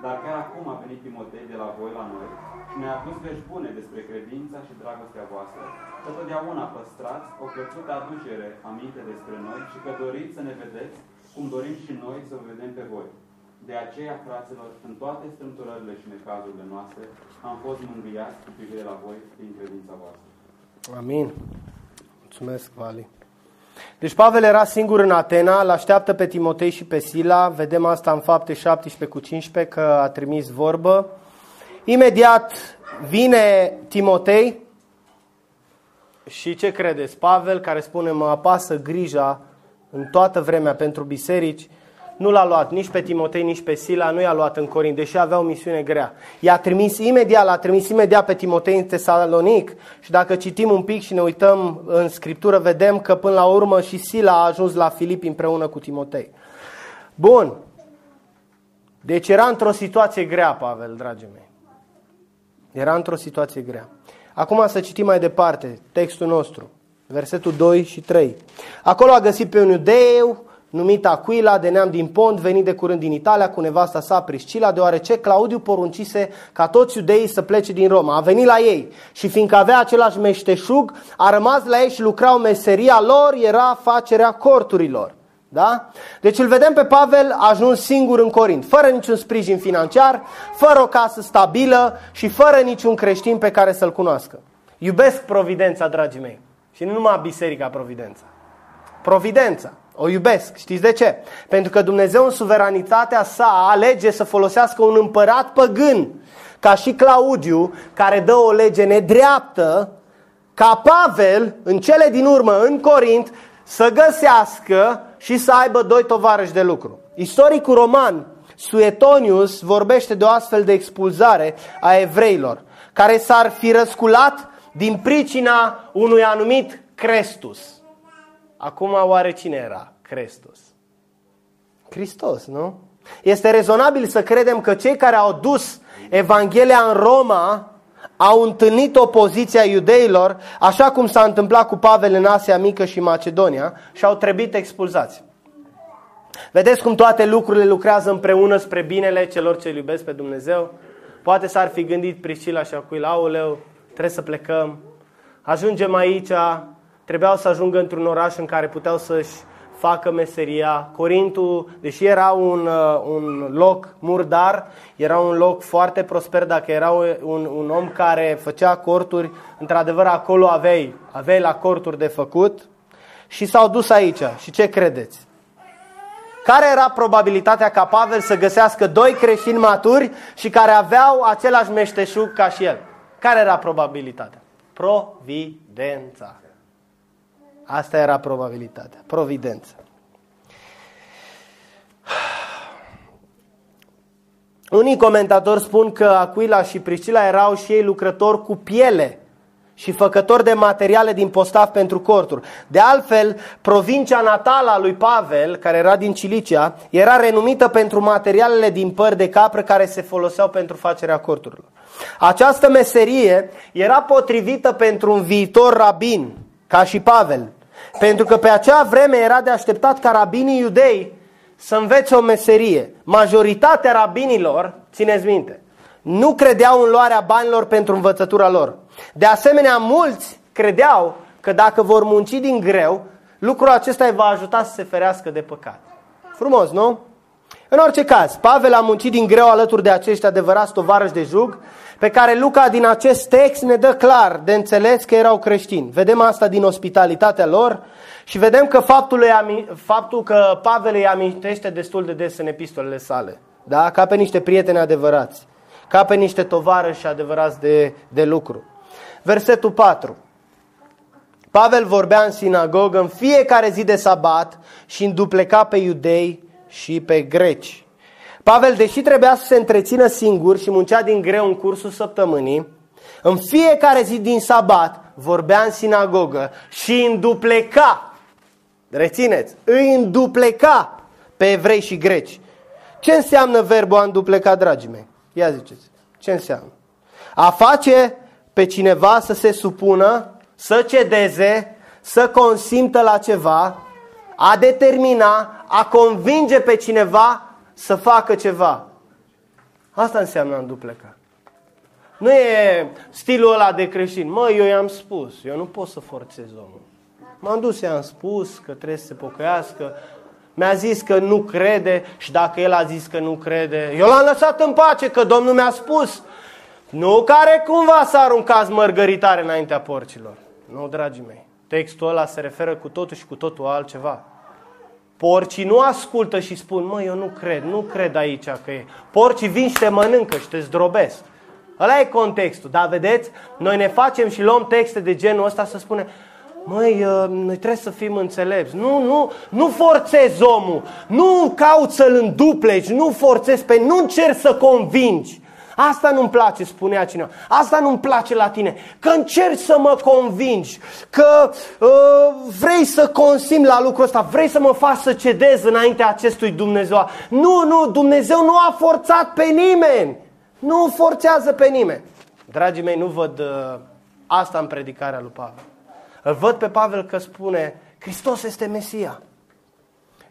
Dar chiar acum a venit Timotei de la voi la noi și ne-a adus vești bune despre credința și dragostea voastră, că totdeauna păstrați o plăcută aducere aminte despre noi și că doriți să ne vedeți cum dorim și noi să vă vedem pe voi. De aceea, fraților, în toate strâmtorările și necazurile noastre, am fost mângâiați cu privire la voi prin credința voastră. Amin. Mulțumesc, Vali. Deci Pavel era singur în Atena, l-așteaptă pe Timotei și pe Sila, vedem asta în Fapte șaptesprezece cu cincisprezece, că a trimis vorbă. Imediat vine Timotei și ce credeți? Pavel, care spune, mă apasă grija în toată vremea pentru biserici, nu l-a luat nici pe Timotei, nici pe Sila, nu i-a luat în Corint, deși avea o misiune grea. I-a trimis imediat, l-a trimis imediat pe Timotei în Tesalonic și dacă citim un pic și ne uităm în Scriptură, vedem că până la urmă și Sila a ajuns la Filipi împreună cu Timotei. Bun. Deci era într-o situație grea, Pavel, dragii mei. Era într-o situație grea. Acum să citim mai departe textul nostru, versetul doi și trei. Acolo a găsit pe un iudeu numit Aquila, de neam din Pont, venit de curând din Italia cu nevasta sa Priscila, deoarece Claudiu poruncise ca toți iudeii să plece din Roma. A venit la ei și fiindcă avea același meșteșug, a rămas la ei și lucrau meseria lor, era facerea corturilor. Da? Deci îl vedem pe Pavel ajuns singur în Corint, fără niciun sprijin financiar, fără o casă stabilă și fără niciun creștin pe care să-l cunoască. Iubesc Providența, dragii mei, și nu numai Biserica Providența. Providența. O iubesc. Știți de ce? Pentru că Dumnezeu în suveranitatea sa alege să folosească un împărat păgân, ca și Claudiu, care dă o lege nedreaptă, ca Pavel, în cele din urmă, în Corint, să găsească și să aibă doi tovarăși de lucru. Istoricul roman Suetonius vorbește de o astfel de expulzare a evreilor, care s-ar fi răsculat din pricina unui anumit Crestus. Acum oare cine era Crestus? Hristos, nu? Este rezonabil să credem că cei care au dus Evanghelia în Roma au întâlnit opoziția iudeilor, așa cum s-a întâmplat cu Pavel în Asia Mică și Macedonia, și au trebuit expulzați. Vedeți cum toate lucrurile lucrează împreună spre binele celor ce iubesc pe Dumnezeu? Poate s-ar fi gândit Priscila și Aquila, aoleu, trebuie să plecăm, ajungem aici, trebuiau să ajungă într-un oraș în care puteau să-și facă meseria. Corintul, deși era un, un loc murdar, era un loc foarte prosper, dacă era un, un om care făcea corturi, într-adevăr acolo aveai, aveai la corturi de făcut și s-au dus aici. Și ce credeți? Care era probabilitatea ca Pavel să găsească doi creștini maturi și care aveau același meșteșug ca și el? Care era probabilitatea? Providența. Asta era probabilitatea. Providență. Unii comentatori spun că Aquila și Priscila erau și ei lucrători cu piele și făcători de materiale din postav pentru corturi. De altfel, provincia natală a lui Pavel, care era din Cilicia, era renumită pentru materialele din păr de capră care se foloseau pentru facerea corturilor. Această meserie era potrivită pentru un viitor rabin, ca și Pavel, pentru că pe acea vreme era de așteptat ca rabinii iudei să învețe o meserie. Majoritatea rabinilor, țineți minte, nu credeau în luarea banilor pentru învățătura lor. De asemenea, mulți credeau că dacă vor munci din greu, lucrul acesta îi va ajuta să se ferească de păcat. Frumos, nu? În orice caz, Pavel a muncit din greu alături de acești adevărați tovarăși de jug, pe care Luca din acest text ne dă clar de înțeles că erau creștini. Vedem asta din ospitalitatea lor și vedem că faptul, îi, faptul că Pavel îi amintește destul de des în epistolele sale, da? Ca pe niște prieteni adevărați, ca pe niște tovarăși adevărați de, de lucru. Versetul patru. Pavel vorbea în sinagogă în fiecare zi de sabat și îndupleca pe iudei și pe greci. Pavel, deși trebuia să se întrețină singur și muncea din greu în cursul săptămânii, în fiecare zi din sabat vorbea în sinagogă și îndupleca, rețineți, îi îndupleca pe evrei și greci. Ce înseamnă verbul a îndupleca, dragii mei? Ia ziceți, ce înseamnă? A face pe cineva să se supună, să cedeze, să consimtă la ceva, a determina, a convinge pe cineva să facă ceva. Asta înseamnă a îndupleca. Nu e stilul ăla de creștin. Mă, eu i-am spus, eu nu pot să forțez omul. M-am dus, i-am spus că trebuie să se pocăiască. Mi-a zis că nu crede și dacă el a zis că nu crede, eu l-am lăsat în pace că Domnul mi-a spus. Nu care cumva să aruncați mărgăritare înaintea porcilor. Nu, dragii mei. Textul ăla se referă cu totul și cu totul altceva. Porcii nu ascultă și spun, mă, eu nu cred, nu cred aici că e. Porcii vin și te mănâncă și te zdrobesc. Ăla e contextul, dar vedeți, noi ne facem și luăm texte de genul ăsta să spunem, măi, noi trebuie să fim înțelepți. Nu, nu, nu forțezi omul, nu cauți să-l îndupleci, nu forțezi pe, nu încerci să convingi. Asta nu-mi place, spunea cineva, asta nu-mi place la tine, că încerci să mă convingi, că uh, vrei să consim la lucrul ăsta, vrei să mă faci să cedez înaintea acestui Dumnezeu. Nu, nu, Dumnezeu nu a forțat pe nimeni, nu forțează pe nimeni. Dragii mei, nu văd uh, asta în predicarea lui Pavel. Îl văd pe Pavel că spune, Hristos este Mesia.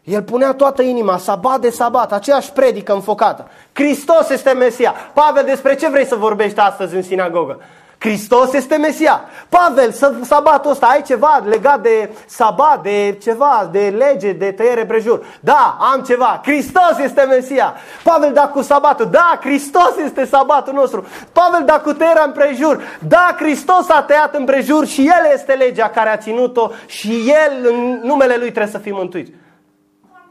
El punea toată inima, sabat de sabat, aceeași predică înfocată. Hristos este Mesia. Pavel, despre ce vrei să vorbești astăzi în sinagogă? Hristos este Mesia. Pavel, sabatul ăsta, ai ceva legat de sabat, de ceva, de lege, de tăiere prejur? Da, am ceva. Hristos este Mesia. Pavel, da, cu sabatul. Da, Hristos este sabatul nostru. Pavel, da, cu tăierea împrejur. Da, Hristos a tăiat împrejur și El este legea care a ținut-o și El, în numele Lui, trebuie să fim mântuiți.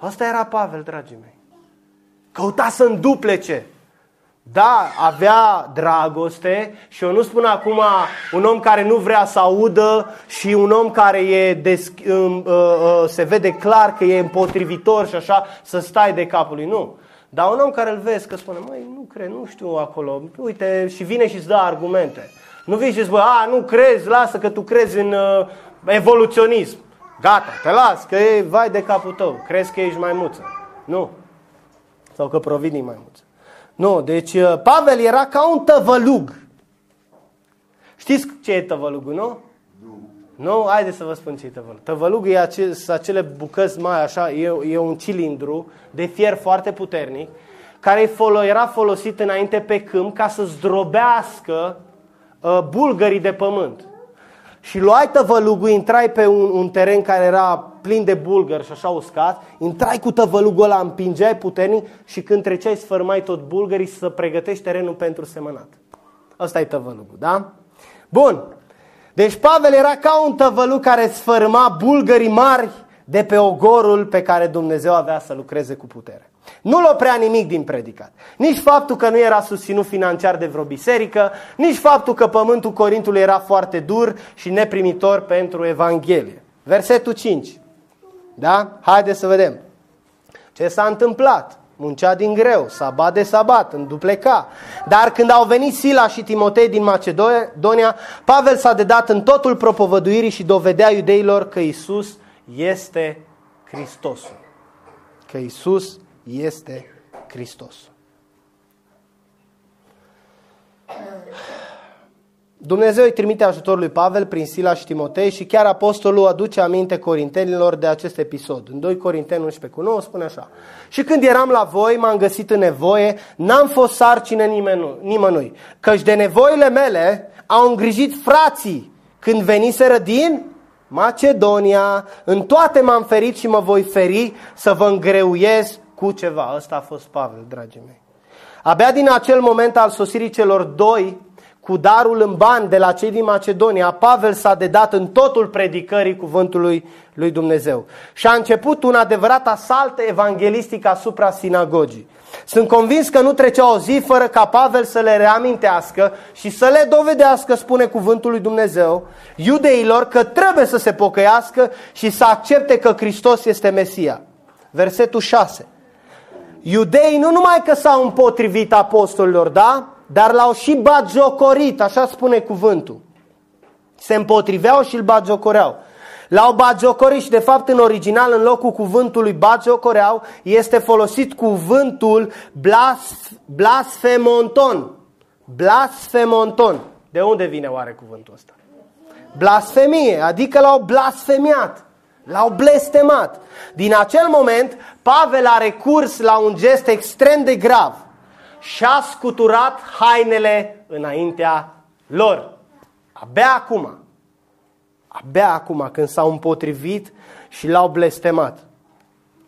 Asta era Pavel, dragii mei. Căuta să înduplece. Da, avea dragoste și eu nu spun acum un om care nu vrea să audă și un om care e des, se vede clar că e împotrivitor și așa să stai de capul lui. Nu. Dar un om care îl vezi că spune, măi, nu cred, nu știu acolo, uite, și vine și îți dă argumente. Nu vii și spui, a, nu crezi, lasă că tu crezi în uh, evoluționism. Gata, te las, că e vai de capul tău, crezi că ești maimuță. Nu. Sau că provinii maimuță. Nu, deci uh, Pavel era ca un tăvălug. Știți ce e tăvălugul, nu? Nu. Nu? Haideți să vă spun ce e tăvălugul. Tăvălugul e ace- acele bucăți mai așa, e, e un cilindru de fier foarte puternic, care era folosit înainte pe câmp ca să zdrobească uh, bulgării de pământ. Și luai tăvălugul, intrai pe un, un teren care era plin de bulgări și așa uscat, intrai cu tăvălugul ăla, împingeai puternic și când treceai sfârmai tot bulgării să pregătești terenul pentru semănat. Ăsta e tăvălugul, da? Bun. Deci Pavel era ca un tăvălug care sfârma bulgării mari de pe ogorul pe care Dumnezeu avea să lucreze cu putere. Nu-l oprea nimic din predicat. Nici faptul că nu era susținut financiar de vreo biserică, nici faptul că pământul Corintului era foarte dur și neprimitor pentru Evanghelie. Versetul cinci. Da? Haideți să vedem. Ce s-a întâmplat? Muncea din greu, sabat de sabat, îndupleca. Dar când au venit Sila și Timotei din Macedonia, Pavel s-a dedat în totul propovăduirii și dovedea iudeilor că Iisus este Hristosul. Că Iisus este Hristosul. Dumnezeu îi trimite ajutorul lui Pavel prin Sila și Timotei și chiar apostolul aduce aminte corintenilor de acest episod. În doi Corinteni unsprezece nouă spune așa: și când eram la voi, m-am găsit în nevoie, n-am fost sarcină nimănui, căci de nevoile mele au îngrijit frații când veniseră din Macedonia. În toate m-am ferit și mă voi feri să vă îngreuiesc cu ceva. Ăsta a fost Pavel, dragii mei. Abia din acel moment al sosirii celor doi cu darul în bani de la cei din Macedonia, Pavel s-a dedat în totul predicării cuvântului lui Dumnezeu. Și a început un adevărat asalt evanghelistic asupra sinagogii. Sunt convins că nu trecea o zi fără ca Pavel să le reamintească și să le dovedească, spune cuvântul lui Dumnezeu, iudeilor că trebuie să se pocăiască și să accepte că Hristos este Mesia. Versetul șase. Iudeii nu numai că s-au împotrivit apostolilor, da? Dar l-au și batjocorit, așa spune cuvântul. Se împotriveau și îl batjocoreau. L-au batjocorit și de fapt în original, în locul cuvântului batjocoreau, este folosit cuvântul blasf- blasfemonton. Blasfemonton. De unde vine oare cuvântul ăsta? Blasfemie, adică l-au blasfemiat. L-au blestemat. Din acel moment, Pavel a recurs la un gest extrem de grav. Și-a scuturat hainele înaintea lor. Abia acum. Abia acum, când s-au împotrivit și l-au blestemat.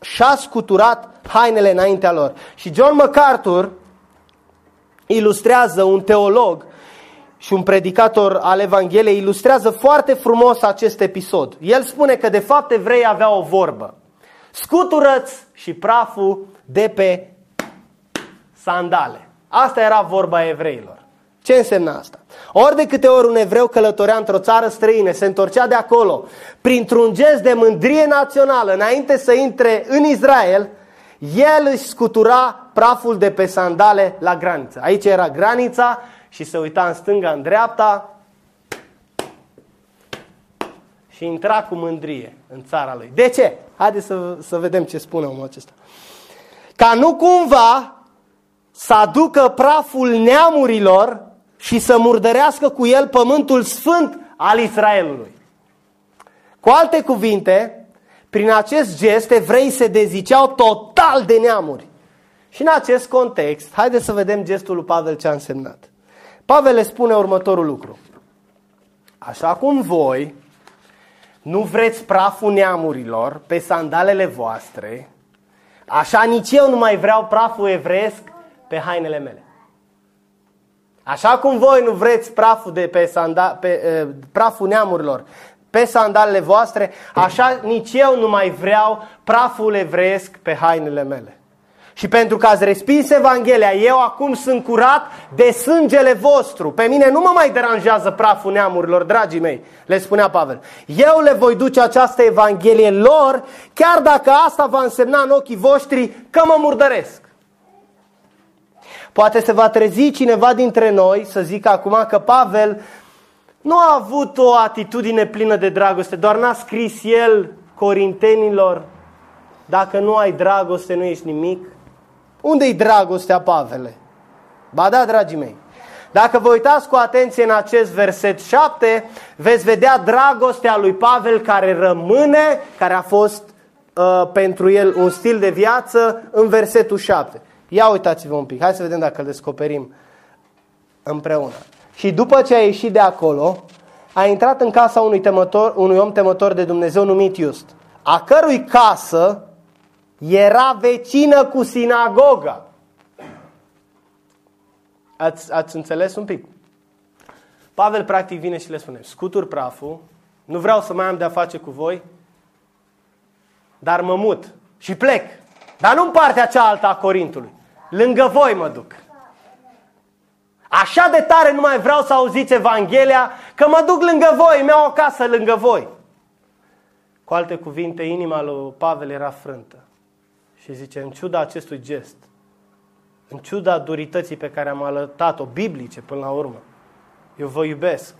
Și-a scuturat hainele înaintea lor. Și John MacArthur ilustrează, un teolog și un predicator al Evangheliei, ilustrează foarte frumos acest episod. El spune că de fapt evreii aveau o vorbă: scutură-ți și praful de pe sandale. Asta era vorba evreilor. Ce înseamnă asta? Ori de câte ori un evreu călătorea într-o țară străină, se întorcea de acolo, printr-un gest de mândrie națională, înainte să intre în Israel, el își scutura praful de pe sandale la graniță. Aici era granița și se uita în stânga, în dreapta și intra cu mândrie în țara lui. De ce? Haideți să, să vedem ce spune omul acesta. Ca nu cumva să aducă praful neamurilor și să murdărească cu el pământul sfânt al Israelului. Cu alte cuvinte, prin acest gest evreii se deziceau total de neamuri. Și în acest context, haideți să vedem gestul lui Pavel ce a însemnat. Pavel le spune următorul lucru: așa cum voi nu vreți praful neamurilor pe sandalele voastre, așa nici eu nu mai vreau praful evresc pe hainele mele. Așa cum voi nu vreți praful, de pe sanda- pe, eh, praful neamurilor pe sandalele voastre, așa nici eu nu mai vreau praful evresc pe hainele mele. Și pentru că ați respins Evanghelia, eu acum sunt curat de sângele vostru. Pe mine nu mă mai deranjează praful neamurilor, dragii mei, le spunea Pavel. Eu le voi duce această Evanghelie lor, chiar dacă asta va însemna în ochii voștri că mă murdăresc. Poate se va trezi cineva dintre noi să zică acum că Pavel nu a avut o atitudine plină de dragoste, doar n-a scris el corintenilor: dacă nu ai dragoste, nu ești nimic. Unde-i dragostea, Pavele? Ba da, dragii mei, dacă vă uitați cu atenție în acest verset șapte, veți vedea dragostea lui Pavel care rămâne, care a fost uh, pentru el un stil de viață, în versetul șapte. Ia uitați-vă un pic, hai să vedem dacă îl descoperim împreună. Și după ce a ieșit de acolo, a intrat în casa unui, temător, unui om temător de Dumnezeu numit Iust, a cărui casă era vecină cu sinagoga. Ați, ați înțeles un pic? Pavel practic vine și le spune: scutur praful, nu vreau să mai am de-a face cu voi, dar mă mut și plec. Dar nu în partea cealaltă a Corintului. Lângă voi mă duc. Așa de tare nu mai vreau să auziți Evanghelia, că mă duc lângă voi, mi-au o casă lângă voi. Cu alte cuvinte, inima lui Pavel era frântă. Și zice, în ciuda acestui gest, în ciuda durității pe care am alătat-o, biblice până la urmă, eu vă iubesc.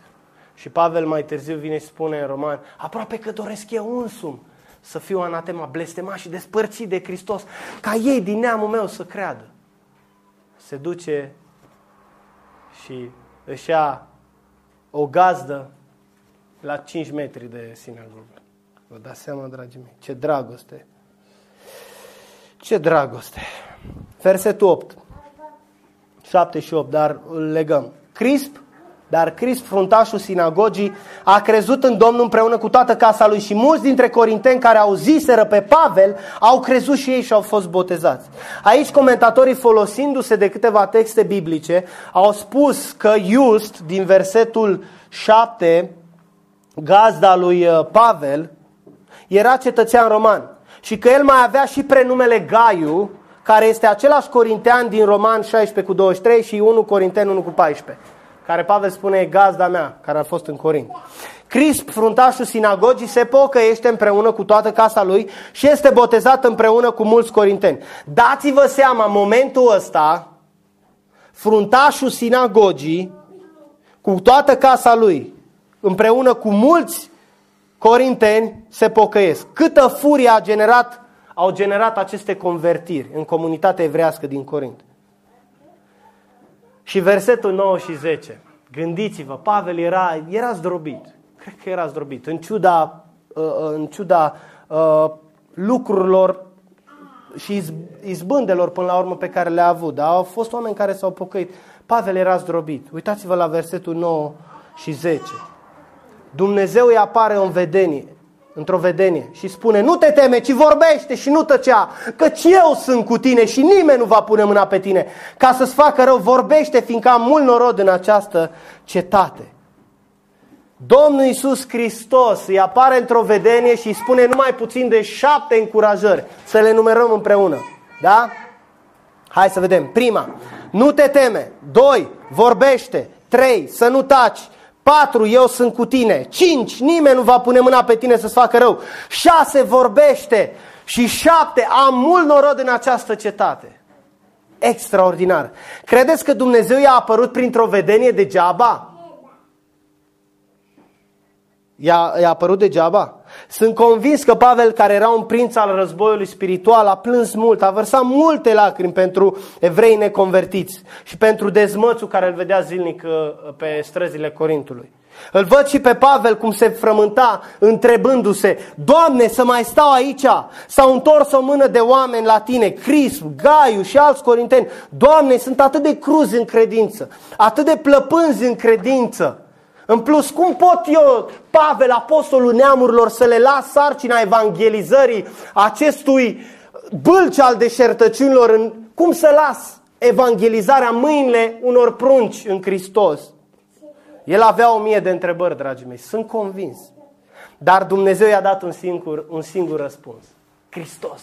Și Pavel mai târziu vine și spune în Romani: aproape că doresc eu însumi să fiu anatema, blestemat și despărțit de Hristos, ca ei din neamul meu să creadă. Se duce și își ia o gazdă la cinci metri de sinagogă. Vă dați seama, dragii mei, ce dragoste! Ce dragoste! Versetul opt, șapte și opt, dar îl legăm. Crisp, dar Crisp, fruntașul sinagogii, a crezut în Domnul împreună cu toată casa lui și mulți dintre corinteni care auziseră pe Pavel au crezut și ei și au fost botezați. Aici comentatorii, folosindu-se de câteva texte biblice, au spus că Iust, din versetul șapte, gazda lui Pavel, era cetățean roman și că el mai avea și prenumele Gaiu, care este același corintean din Roman șaisprezece cu douăzeci și trei și unu Corinteni unu cu paisprezece, care Pavel spune e gazda mea, care a fost în Corint. Crisp, fruntașul sinagogii, se pocăiește împreună cu toată casa lui și este botezat împreună cu mulți corinteni. Dați-vă seama, în momentul ăsta, fruntașul sinagogii, cu toată casa lui, împreună cu mulți corinteni, se pocăiesc. Câtă furie a generat au generat aceste convertiri în comunitatea evrească din Corint. Și versetul nouă și zece. Gândiți-vă, Pavel era, era zdrobit. Cred că era zdrobit. În ciuda, în ciuda lucrurilor și izbândelor până la urmă pe care le-a avut. Dar au fost oameni care s-au pocăit. Pavel era zdrobit. Uitați-vă la versetul nouă și zece. Dumnezeu îi apare în vedenie. Într-o vedenie și spune: nu te teme, ci vorbește și nu tăcea, căci eu sunt cu tine și nimeni nu va pune mâna pe tine ca să-ți facă rău. Vorbește, fiindcă am mult norod în această cetate. Domnul Iisus Hristos îi apare într-o vedenie și îi spune numai puțin de șapte încurajări. Să le numerăm împreună, da? Hai să vedem. Prima, nu te teme. Doi, vorbește. Trei, să nu taci. Patru, eu sunt cu tine. Cinci, nimeni nu va pune mâna pe tine să-ți facă rău. Șase, vorbește. Și șapte, am mult norod în această cetate. Extraordinar. Credeți că Dumnezeu i-a apărut printr-o vedenie degeaba? I-a, i-a apărut degeaba? Sunt convins că Pavel, care era un prinț al războiului spiritual, a plâns mult, a vărsat multe lacrimi pentru evrei neconvertiți și pentru dezmățul care îl vedea zilnic pe străzile Corintului. Îl văd și pe Pavel cum se frământa întrebându-se: Doamne, să mai stau aici? S-au întors o mână de oameni la tine, Crisp, Gaiu și alți corinteni. Doamne, sunt atât de cruzi în credință, atât de plăpânzi în credință. În plus, cum pot eu, Pavel, apostolul neamurilor, să le las sarcina evangelizării acestui bâlci al deșertăciunilor? În... Cum să las evangelizarea în mâinile unor prunci în Hristos? El avea o mie de întrebări, dragii mei, sunt convins. Dar Dumnezeu i-a dat un singur, un singur răspuns. Hristos.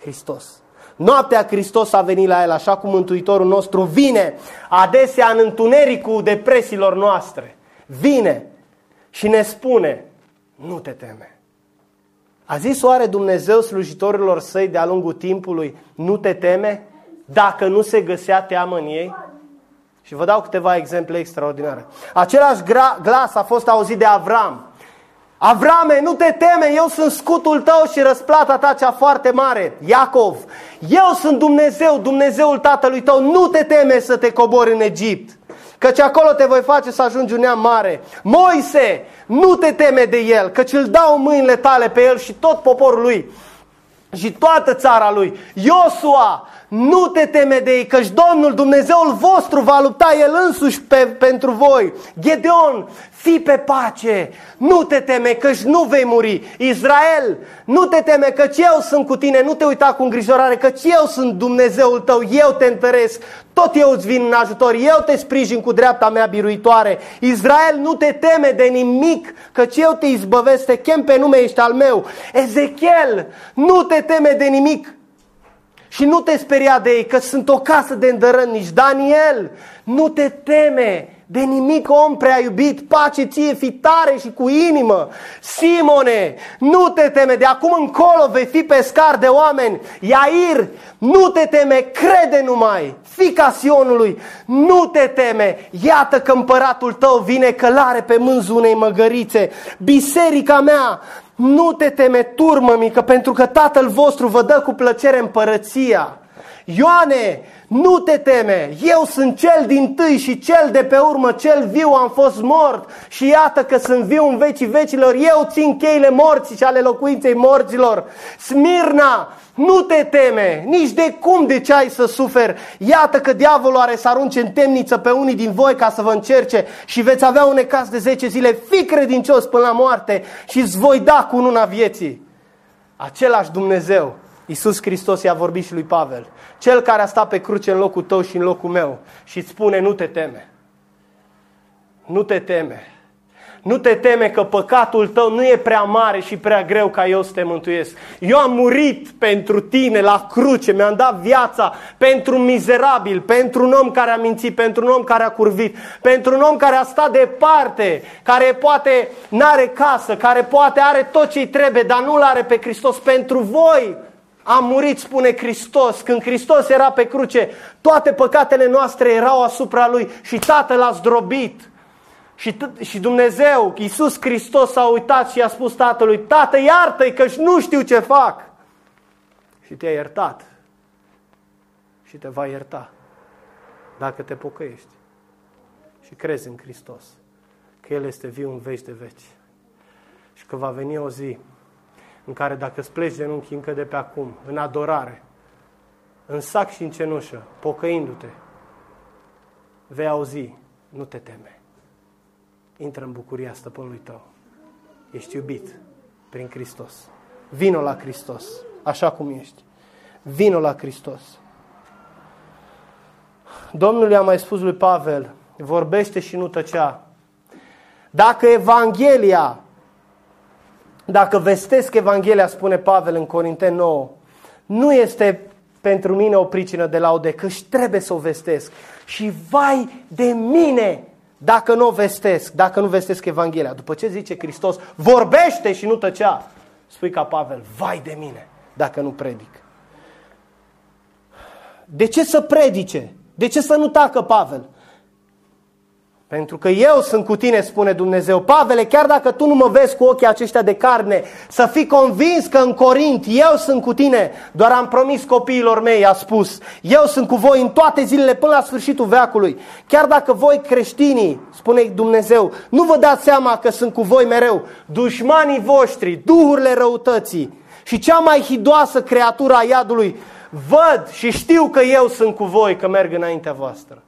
Hristos. Noaptea Hristos a venit la el, așa cum Mântuitorul nostru vine adesea în întunericul depresiilor noastre. Vine și ne spune: nu te teme. A zis oare Dumnezeu slujitorilor săi de-a lungul timpului: nu te teme? dacă nu se găsea teamă în ei? Și vă dau câteva exemple extraordinare. Același glas a fost auzit de Avram. Avrame, nu te teme, eu sunt scutul tău și răsplata ta cea foarte mare. Iacov, eu sunt Dumnezeu, Dumnezeul tatălui tău, nu te teme să te cobori în Egipt, căci acolo te voi face să ajungi un neam mare. Moise, nu te teme de el, căci îl dau în mâinile tale pe el și tot poporul lui și toată țara lui. Iosua, nu te teme de ei, căci Domnul Dumnezeul vostru va lupta El însuși pe, pentru voi. Gedeon, fii pe pace, nu te teme, căci nu vei muri. Israel, nu te teme, căci eu sunt cu tine, nu te uita cu îngrijorare, căci eu sunt Dumnezeul tău, eu te întăresc, tot eu îți vin în ajutor, eu te sprijin cu dreapta mea biruitoare. Israel, nu te teme de nimic, căci eu te izbăvesc, te chem pe nume, ești al meu. Ezechiel, nu te teme de nimic și nu te speria de ei, că sunt o casă de îndărătnici. Daniel, nu te teme de nimic, om prea iubit, pace ție, fi tare și cu inimă. Simone, nu te teme, de acum încolo vei fi pescar de oameni. Iair, nu te teme, crede numai, fii ca Sionului, nu te teme, iată că împăratul tău vine călare pe mânzul unei măgărițe. Biserica mea, nu te teme, turmă mică, pentru că Tatăl vostru vă dă cu plăcere împărăția. Ioane, nu te teme, eu sunt cel dintâi și cel de pe urmă, cel viu, am fost mort și iată că sunt viu în vecii vecilor, eu țin cheile morții și ale locuinței morților. Smirna, nu te teme, nici de cum de ce ai să suferi, iată că diavolul are să arunce în temniță pe unii din voi ca să vă încerce și veți avea un necaz de zece zile, fii credincios până la moarte și îți voi da cu una vieții. Același Dumnezeu, Iisus Hristos, i-a vorbit și lui Pavel, cel care a stat pe cruce în locul tău și în locul meu și îți spune, nu te teme, nu te teme, nu te teme că păcatul tău nu e prea mare și prea greu ca eu să te mântuiesc. Eu am murit pentru tine la cruce, mi-am dat viața pentru un mizerabil, pentru un om care a mințit, pentru un om care a curvit, pentru un om care a stat departe, care poate n-are casă, care poate are tot ce-i trebuie, dar nu-L are pe Hristos. Pentru voi a murit, spune Hristos. Când Hristos era pe cruce, toate păcatele noastre erau asupra Lui și Tatăl a zdrobit. Și, și Dumnezeu, Iisus Hristos, s-a uitat și i-a spus Tatălui, Tată, iartă-i că nu știu ce fac. Și te-a iertat. Și te va ierta dacă te pocăiești și crezi în Hristos, că El este viu în veci de veci. Și că va veni o zi în care dacă îți pleci genunchi încă de pe acum, în adorare, în sac și în cenușă, pocăindu-te, vei auzi, nu te teme. Intră în bucuria stăpânului tău. Ești iubit prin Hristos. Vino la Hristos, așa cum ești. Vino la Hristos. Domnul i-a mai spus lui Pavel, vorbește și nu tăcea. Dacă Evanghelia Dacă vestesc Evanghelia, spune Pavel în Corinteni nouă, nu este pentru mine o pricină de laude, căci trebuie să o vestesc. Și vai de mine dacă nu o vestesc, dacă nu vestesc Evanghelia. După ce zice Hristos, vorbește și nu tăcea, spui ca Pavel, vai de mine dacă nu predic. De ce să predice? De ce să nu tacă Pavel? Pentru că eu sunt cu tine, spune Dumnezeu. Pavele, chiar dacă tu nu mă vezi cu ochii aceștia de carne, să fii convins că în Corint eu sunt cu tine. Doar am promis copiilor mei, a spus. Eu sunt cu voi în toate zilele până la sfârșitul veacului. Chiar dacă voi creștinii, spune Dumnezeu, nu vă dați seama că sunt cu voi mereu. Dușmanii voștri, duhurile răutății și cea mai hidoasă creatură a iadului, văd și știu că eu sunt cu voi, că merg înaintea voastră.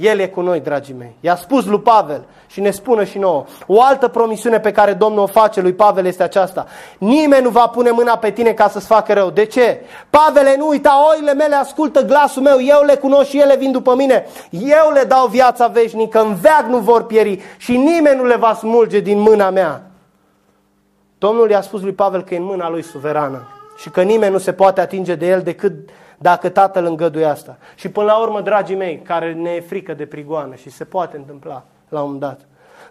El e cu noi, dragii mei. I-a spus lui Pavel și ne spune și nouă. O altă promisiune pe care Domnul o face lui Pavel este aceasta. Nimeni nu va pune mâna pe tine ca să-ți facă rău. De ce? Pavele, nu uita, oile mele ascultă glasul meu, eu le cunosc și ele vin după mine. Eu le dau viața veșnică, în veac nu vor pieri și nimeni nu le va smulge din mâna mea. Domnul i-a spus lui Pavel că e în mâna lui suverană și că nimeni nu se poate atinge de el decât dacă Tatăl îngăduie asta. Și până la urmă, dragii mei, care ne e frică de prigoană și se poate întâmpla la un moment dat,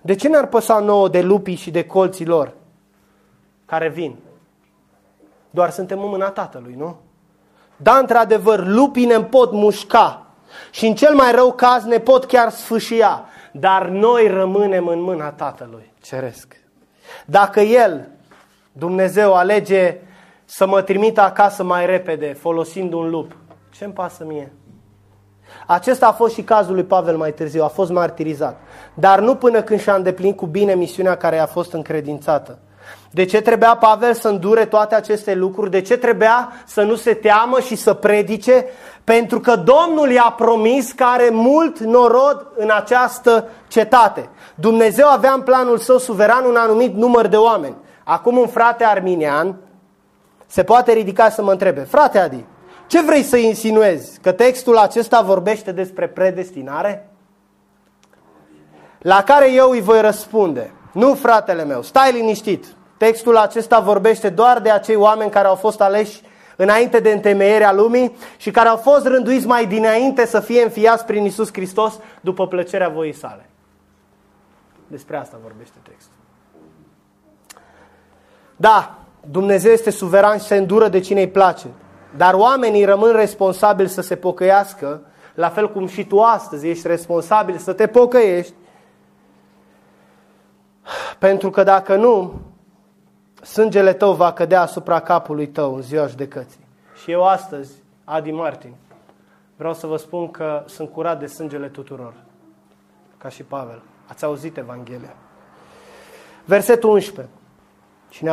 de ce ne-ar păsa nouă de lupii și de colții lor care vin? Doar suntem în mâna Tatălui, nu? Da, într-adevăr, lupii ne pot mușca și în cel mai rău caz ne pot chiar sfâșia, dar noi rămânem în mâna Tatălui Ceresc. Dacă El, Dumnezeu, alege să mă trimită acasă mai repede folosind un lup, ce-mi pasă mie? Acesta a fost și cazul lui Pavel mai târziu, a fost martirizat, dar nu până când și-a îndeplinit cu bine misiunea care i-a fost încredințată. De ce trebuia Pavel să îndure toate aceste lucruri? De ce trebuia să nu se teamă și să predice? Pentru că Domnul i-a promis că are mult norod în această cetate. Dumnezeu avea în planul său suveran un anumit număr de oameni. Acum un frate arminian se poate ridica să mă întrebe: frate Adi, ce vrei să insinuezi? Că textul acesta vorbește despre predestinare? La care eu îi voi răspunde: nu, fratele meu, stai liniștit. Textul acesta vorbește doar de acei oameni care au fost aleși înainte de întemeierea lumii și care au fost rânduiți mai dinainte să fie înfiați prin Iisus Hristos după plăcerea voii sale. Despre asta vorbește textul. Da, Dumnezeu este suveran și se îndură de cine îi place, dar oamenii rămân responsabili să se pocăiască, la fel cum și tu astăzi ești responsabil să te pocăiești, pentru că dacă nu, sângele tău va cădea asupra capului tău în ziua judecății. Și eu astăzi, Adi Martin, vreau să vă spun că sunt curat de sângele tuturor, ca și Pavel. Ați auzit Evanghelia. Versetul unsprezece. Și ne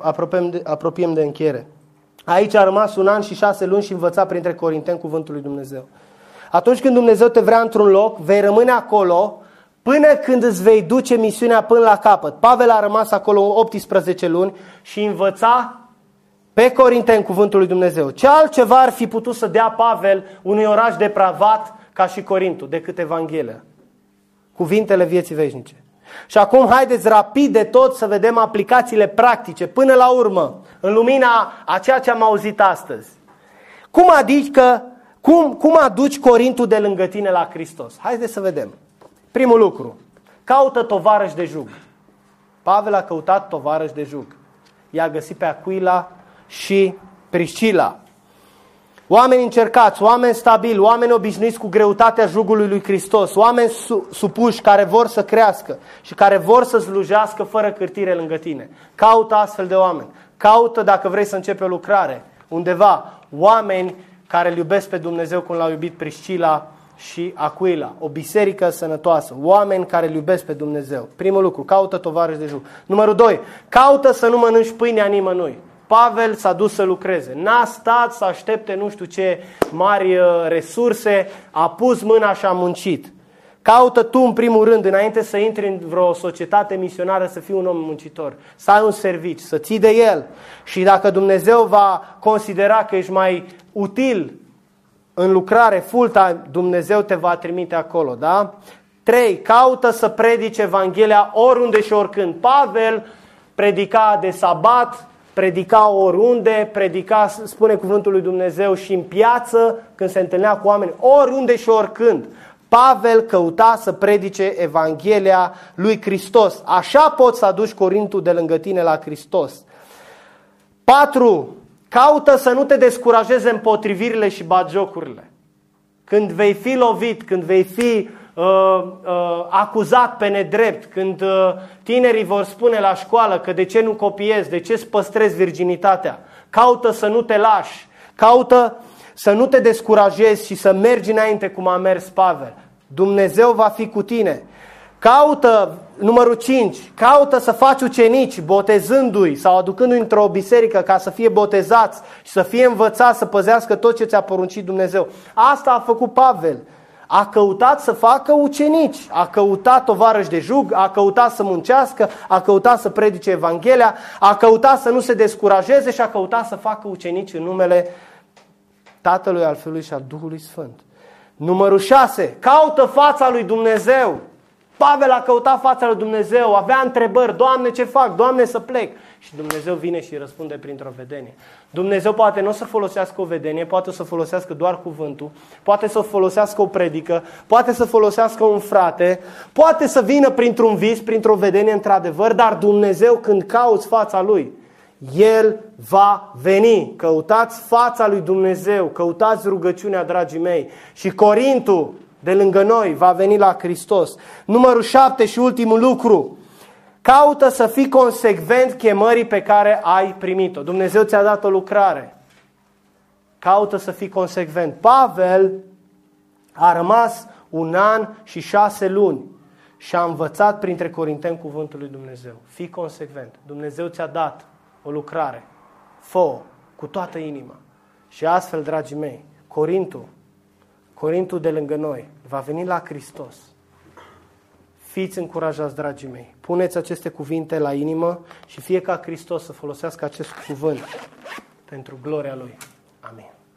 apropiem de, apropiem de încheiere. Aici a rămas un an și șase luni și învăța printre corinteni cuvântul lui Dumnezeu. Atunci când Dumnezeu te vrea într-un loc, vei rămâne acolo până când îți vei duce misiunea până la capăt. Pavel a rămas acolo optsprezece luni și învăța pe corinteni cuvântul lui Dumnezeu. Ce altceva ar fi putut să dea Pavel unui oraș depravat ca și Corintul decât Evanghelia? Cuvintele vieții veșnice. Și acum haideți rapid de tot să vedem aplicațiile practice până la urmă, în lumina a ceea ce am auzit astăzi. Cum adică, cum, cum aduci Corintul de lângă tine la Hristos? Haideți să vedem. Primul lucru, caută tovarăși de jug. Pavel a căutat tovarăși de jug. I-a găsit pe Aquila și Priscila. Oameni încercați, oameni stabili, oameni obișnuiți cu greutatea jugului lui Hristos, oameni su- supuși care vor să crească și care vor să slujească fără cârtire lângă tine. Caută astfel de oameni. Caută, dacă vrei să începi o lucrare undeva, oameni care îl iubesc pe Dumnezeu cum l-au iubit Priscila și Aquila. O biserică sănătoasă, oameni care îl iubesc pe Dumnezeu. Primul lucru, caută tovarăși de jug. Numărul doi, caută să nu mănânci pâinea nimănui. Pavel s-a dus să lucreze, n-a stat să aștepte nu știu ce mari resurse, a pus mâna și a muncit. Caută tu în primul rând, înainte să intri în vreo societate misionară, să fii un om muncitor, să ai un serviciu, să ții de el. Și dacă Dumnezeu va considera că ești mai util în lucrare full-time, Dumnezeu te va trimite acolo, da? trei. Caută să predice Evanghelia oriunde și oricând. Pavel predica de sabat, predica oriunde, predica, spune cuvântul lui Dumnezeu, și în piață, când se întâlnea cu oameni, oriunde și oricând. Pavel căuta să predice Evanghelia lui Hristos. Așa poți să aduci Corintul de lângă tine la Hristos. patru. Caută să nu te descurajeze împotrivirile și batjocurile. Când vei fi lovit, când vei fi uh, uh, acuzat pe nedrept, când uh, tinerii vor spune la școală că de ce nu copiezi, de ce îți păstrezi virginitatea, caută să nu te lași, caută să nu te descurajezi și să mergi înainte cum a mers Pavel. Dumnezeu va fi cu tine. Caută, numărul cinci, caută să faci ucenici, botezându-i sau aducându-i într-o biserică ca să fie botezați și să fie învățați să păzească tot ce ți-a poruncit Dumnezeu. Asta a făcut Pavel. A căutat să facă ucenici, a căutat tovarăși de jug, a căutat să muncească, a căutat să predice Evanghelia, a căutat să nu se descurajeze și a căutat să facă ucenici în numele Tatălui, al Fiului și al Duhului Sfânt. Numărul șase, caută fața lui Dumnezeu. Pavel a căutat fața lui Dumnezeu, avea întrebări: Doamne, ce fac? Doamne, să plec. Și Dumnezeu vine și răspunde printr-o vedenie. Dumnezeu poate nu o să folosească o vedenie, poate o să folosească doar cuvântul, poate să folosească o predică, poate să folosească un frate, poate să vină printr-un vis, printr-o vedenie într-adevăr, dar Dumnezeu, când cauți fața Lui, El va veni. Căutați fața lui Dumnezeu, căutați rugăciunea, dragii mei. Și Corintul, de lângă noi, va veni la Hristos. Numărul șapte și ultimul lucru. Caută să fii consecvent chemării pe care ai primit-o. Dumnezeu ți-a dat o lucrare. Caută să fii consecvent. Pavel a rămas un an și șase luni și a învățat printre corinteni cuvântul lui Dumnezeu. Fii consecvent. Dumnezeu ți-a dat o lucrare. Fă-o cu toată inima. Și astfel, dragii mei, Corintul, Corintul de lângă noi, va veni la Hristos. Fiți încurajați, dragii mei. Puneți aceste cuvinte la inimă și fie ca Hristos să folosească acest cuvânt pentru gloria Lui. Amin.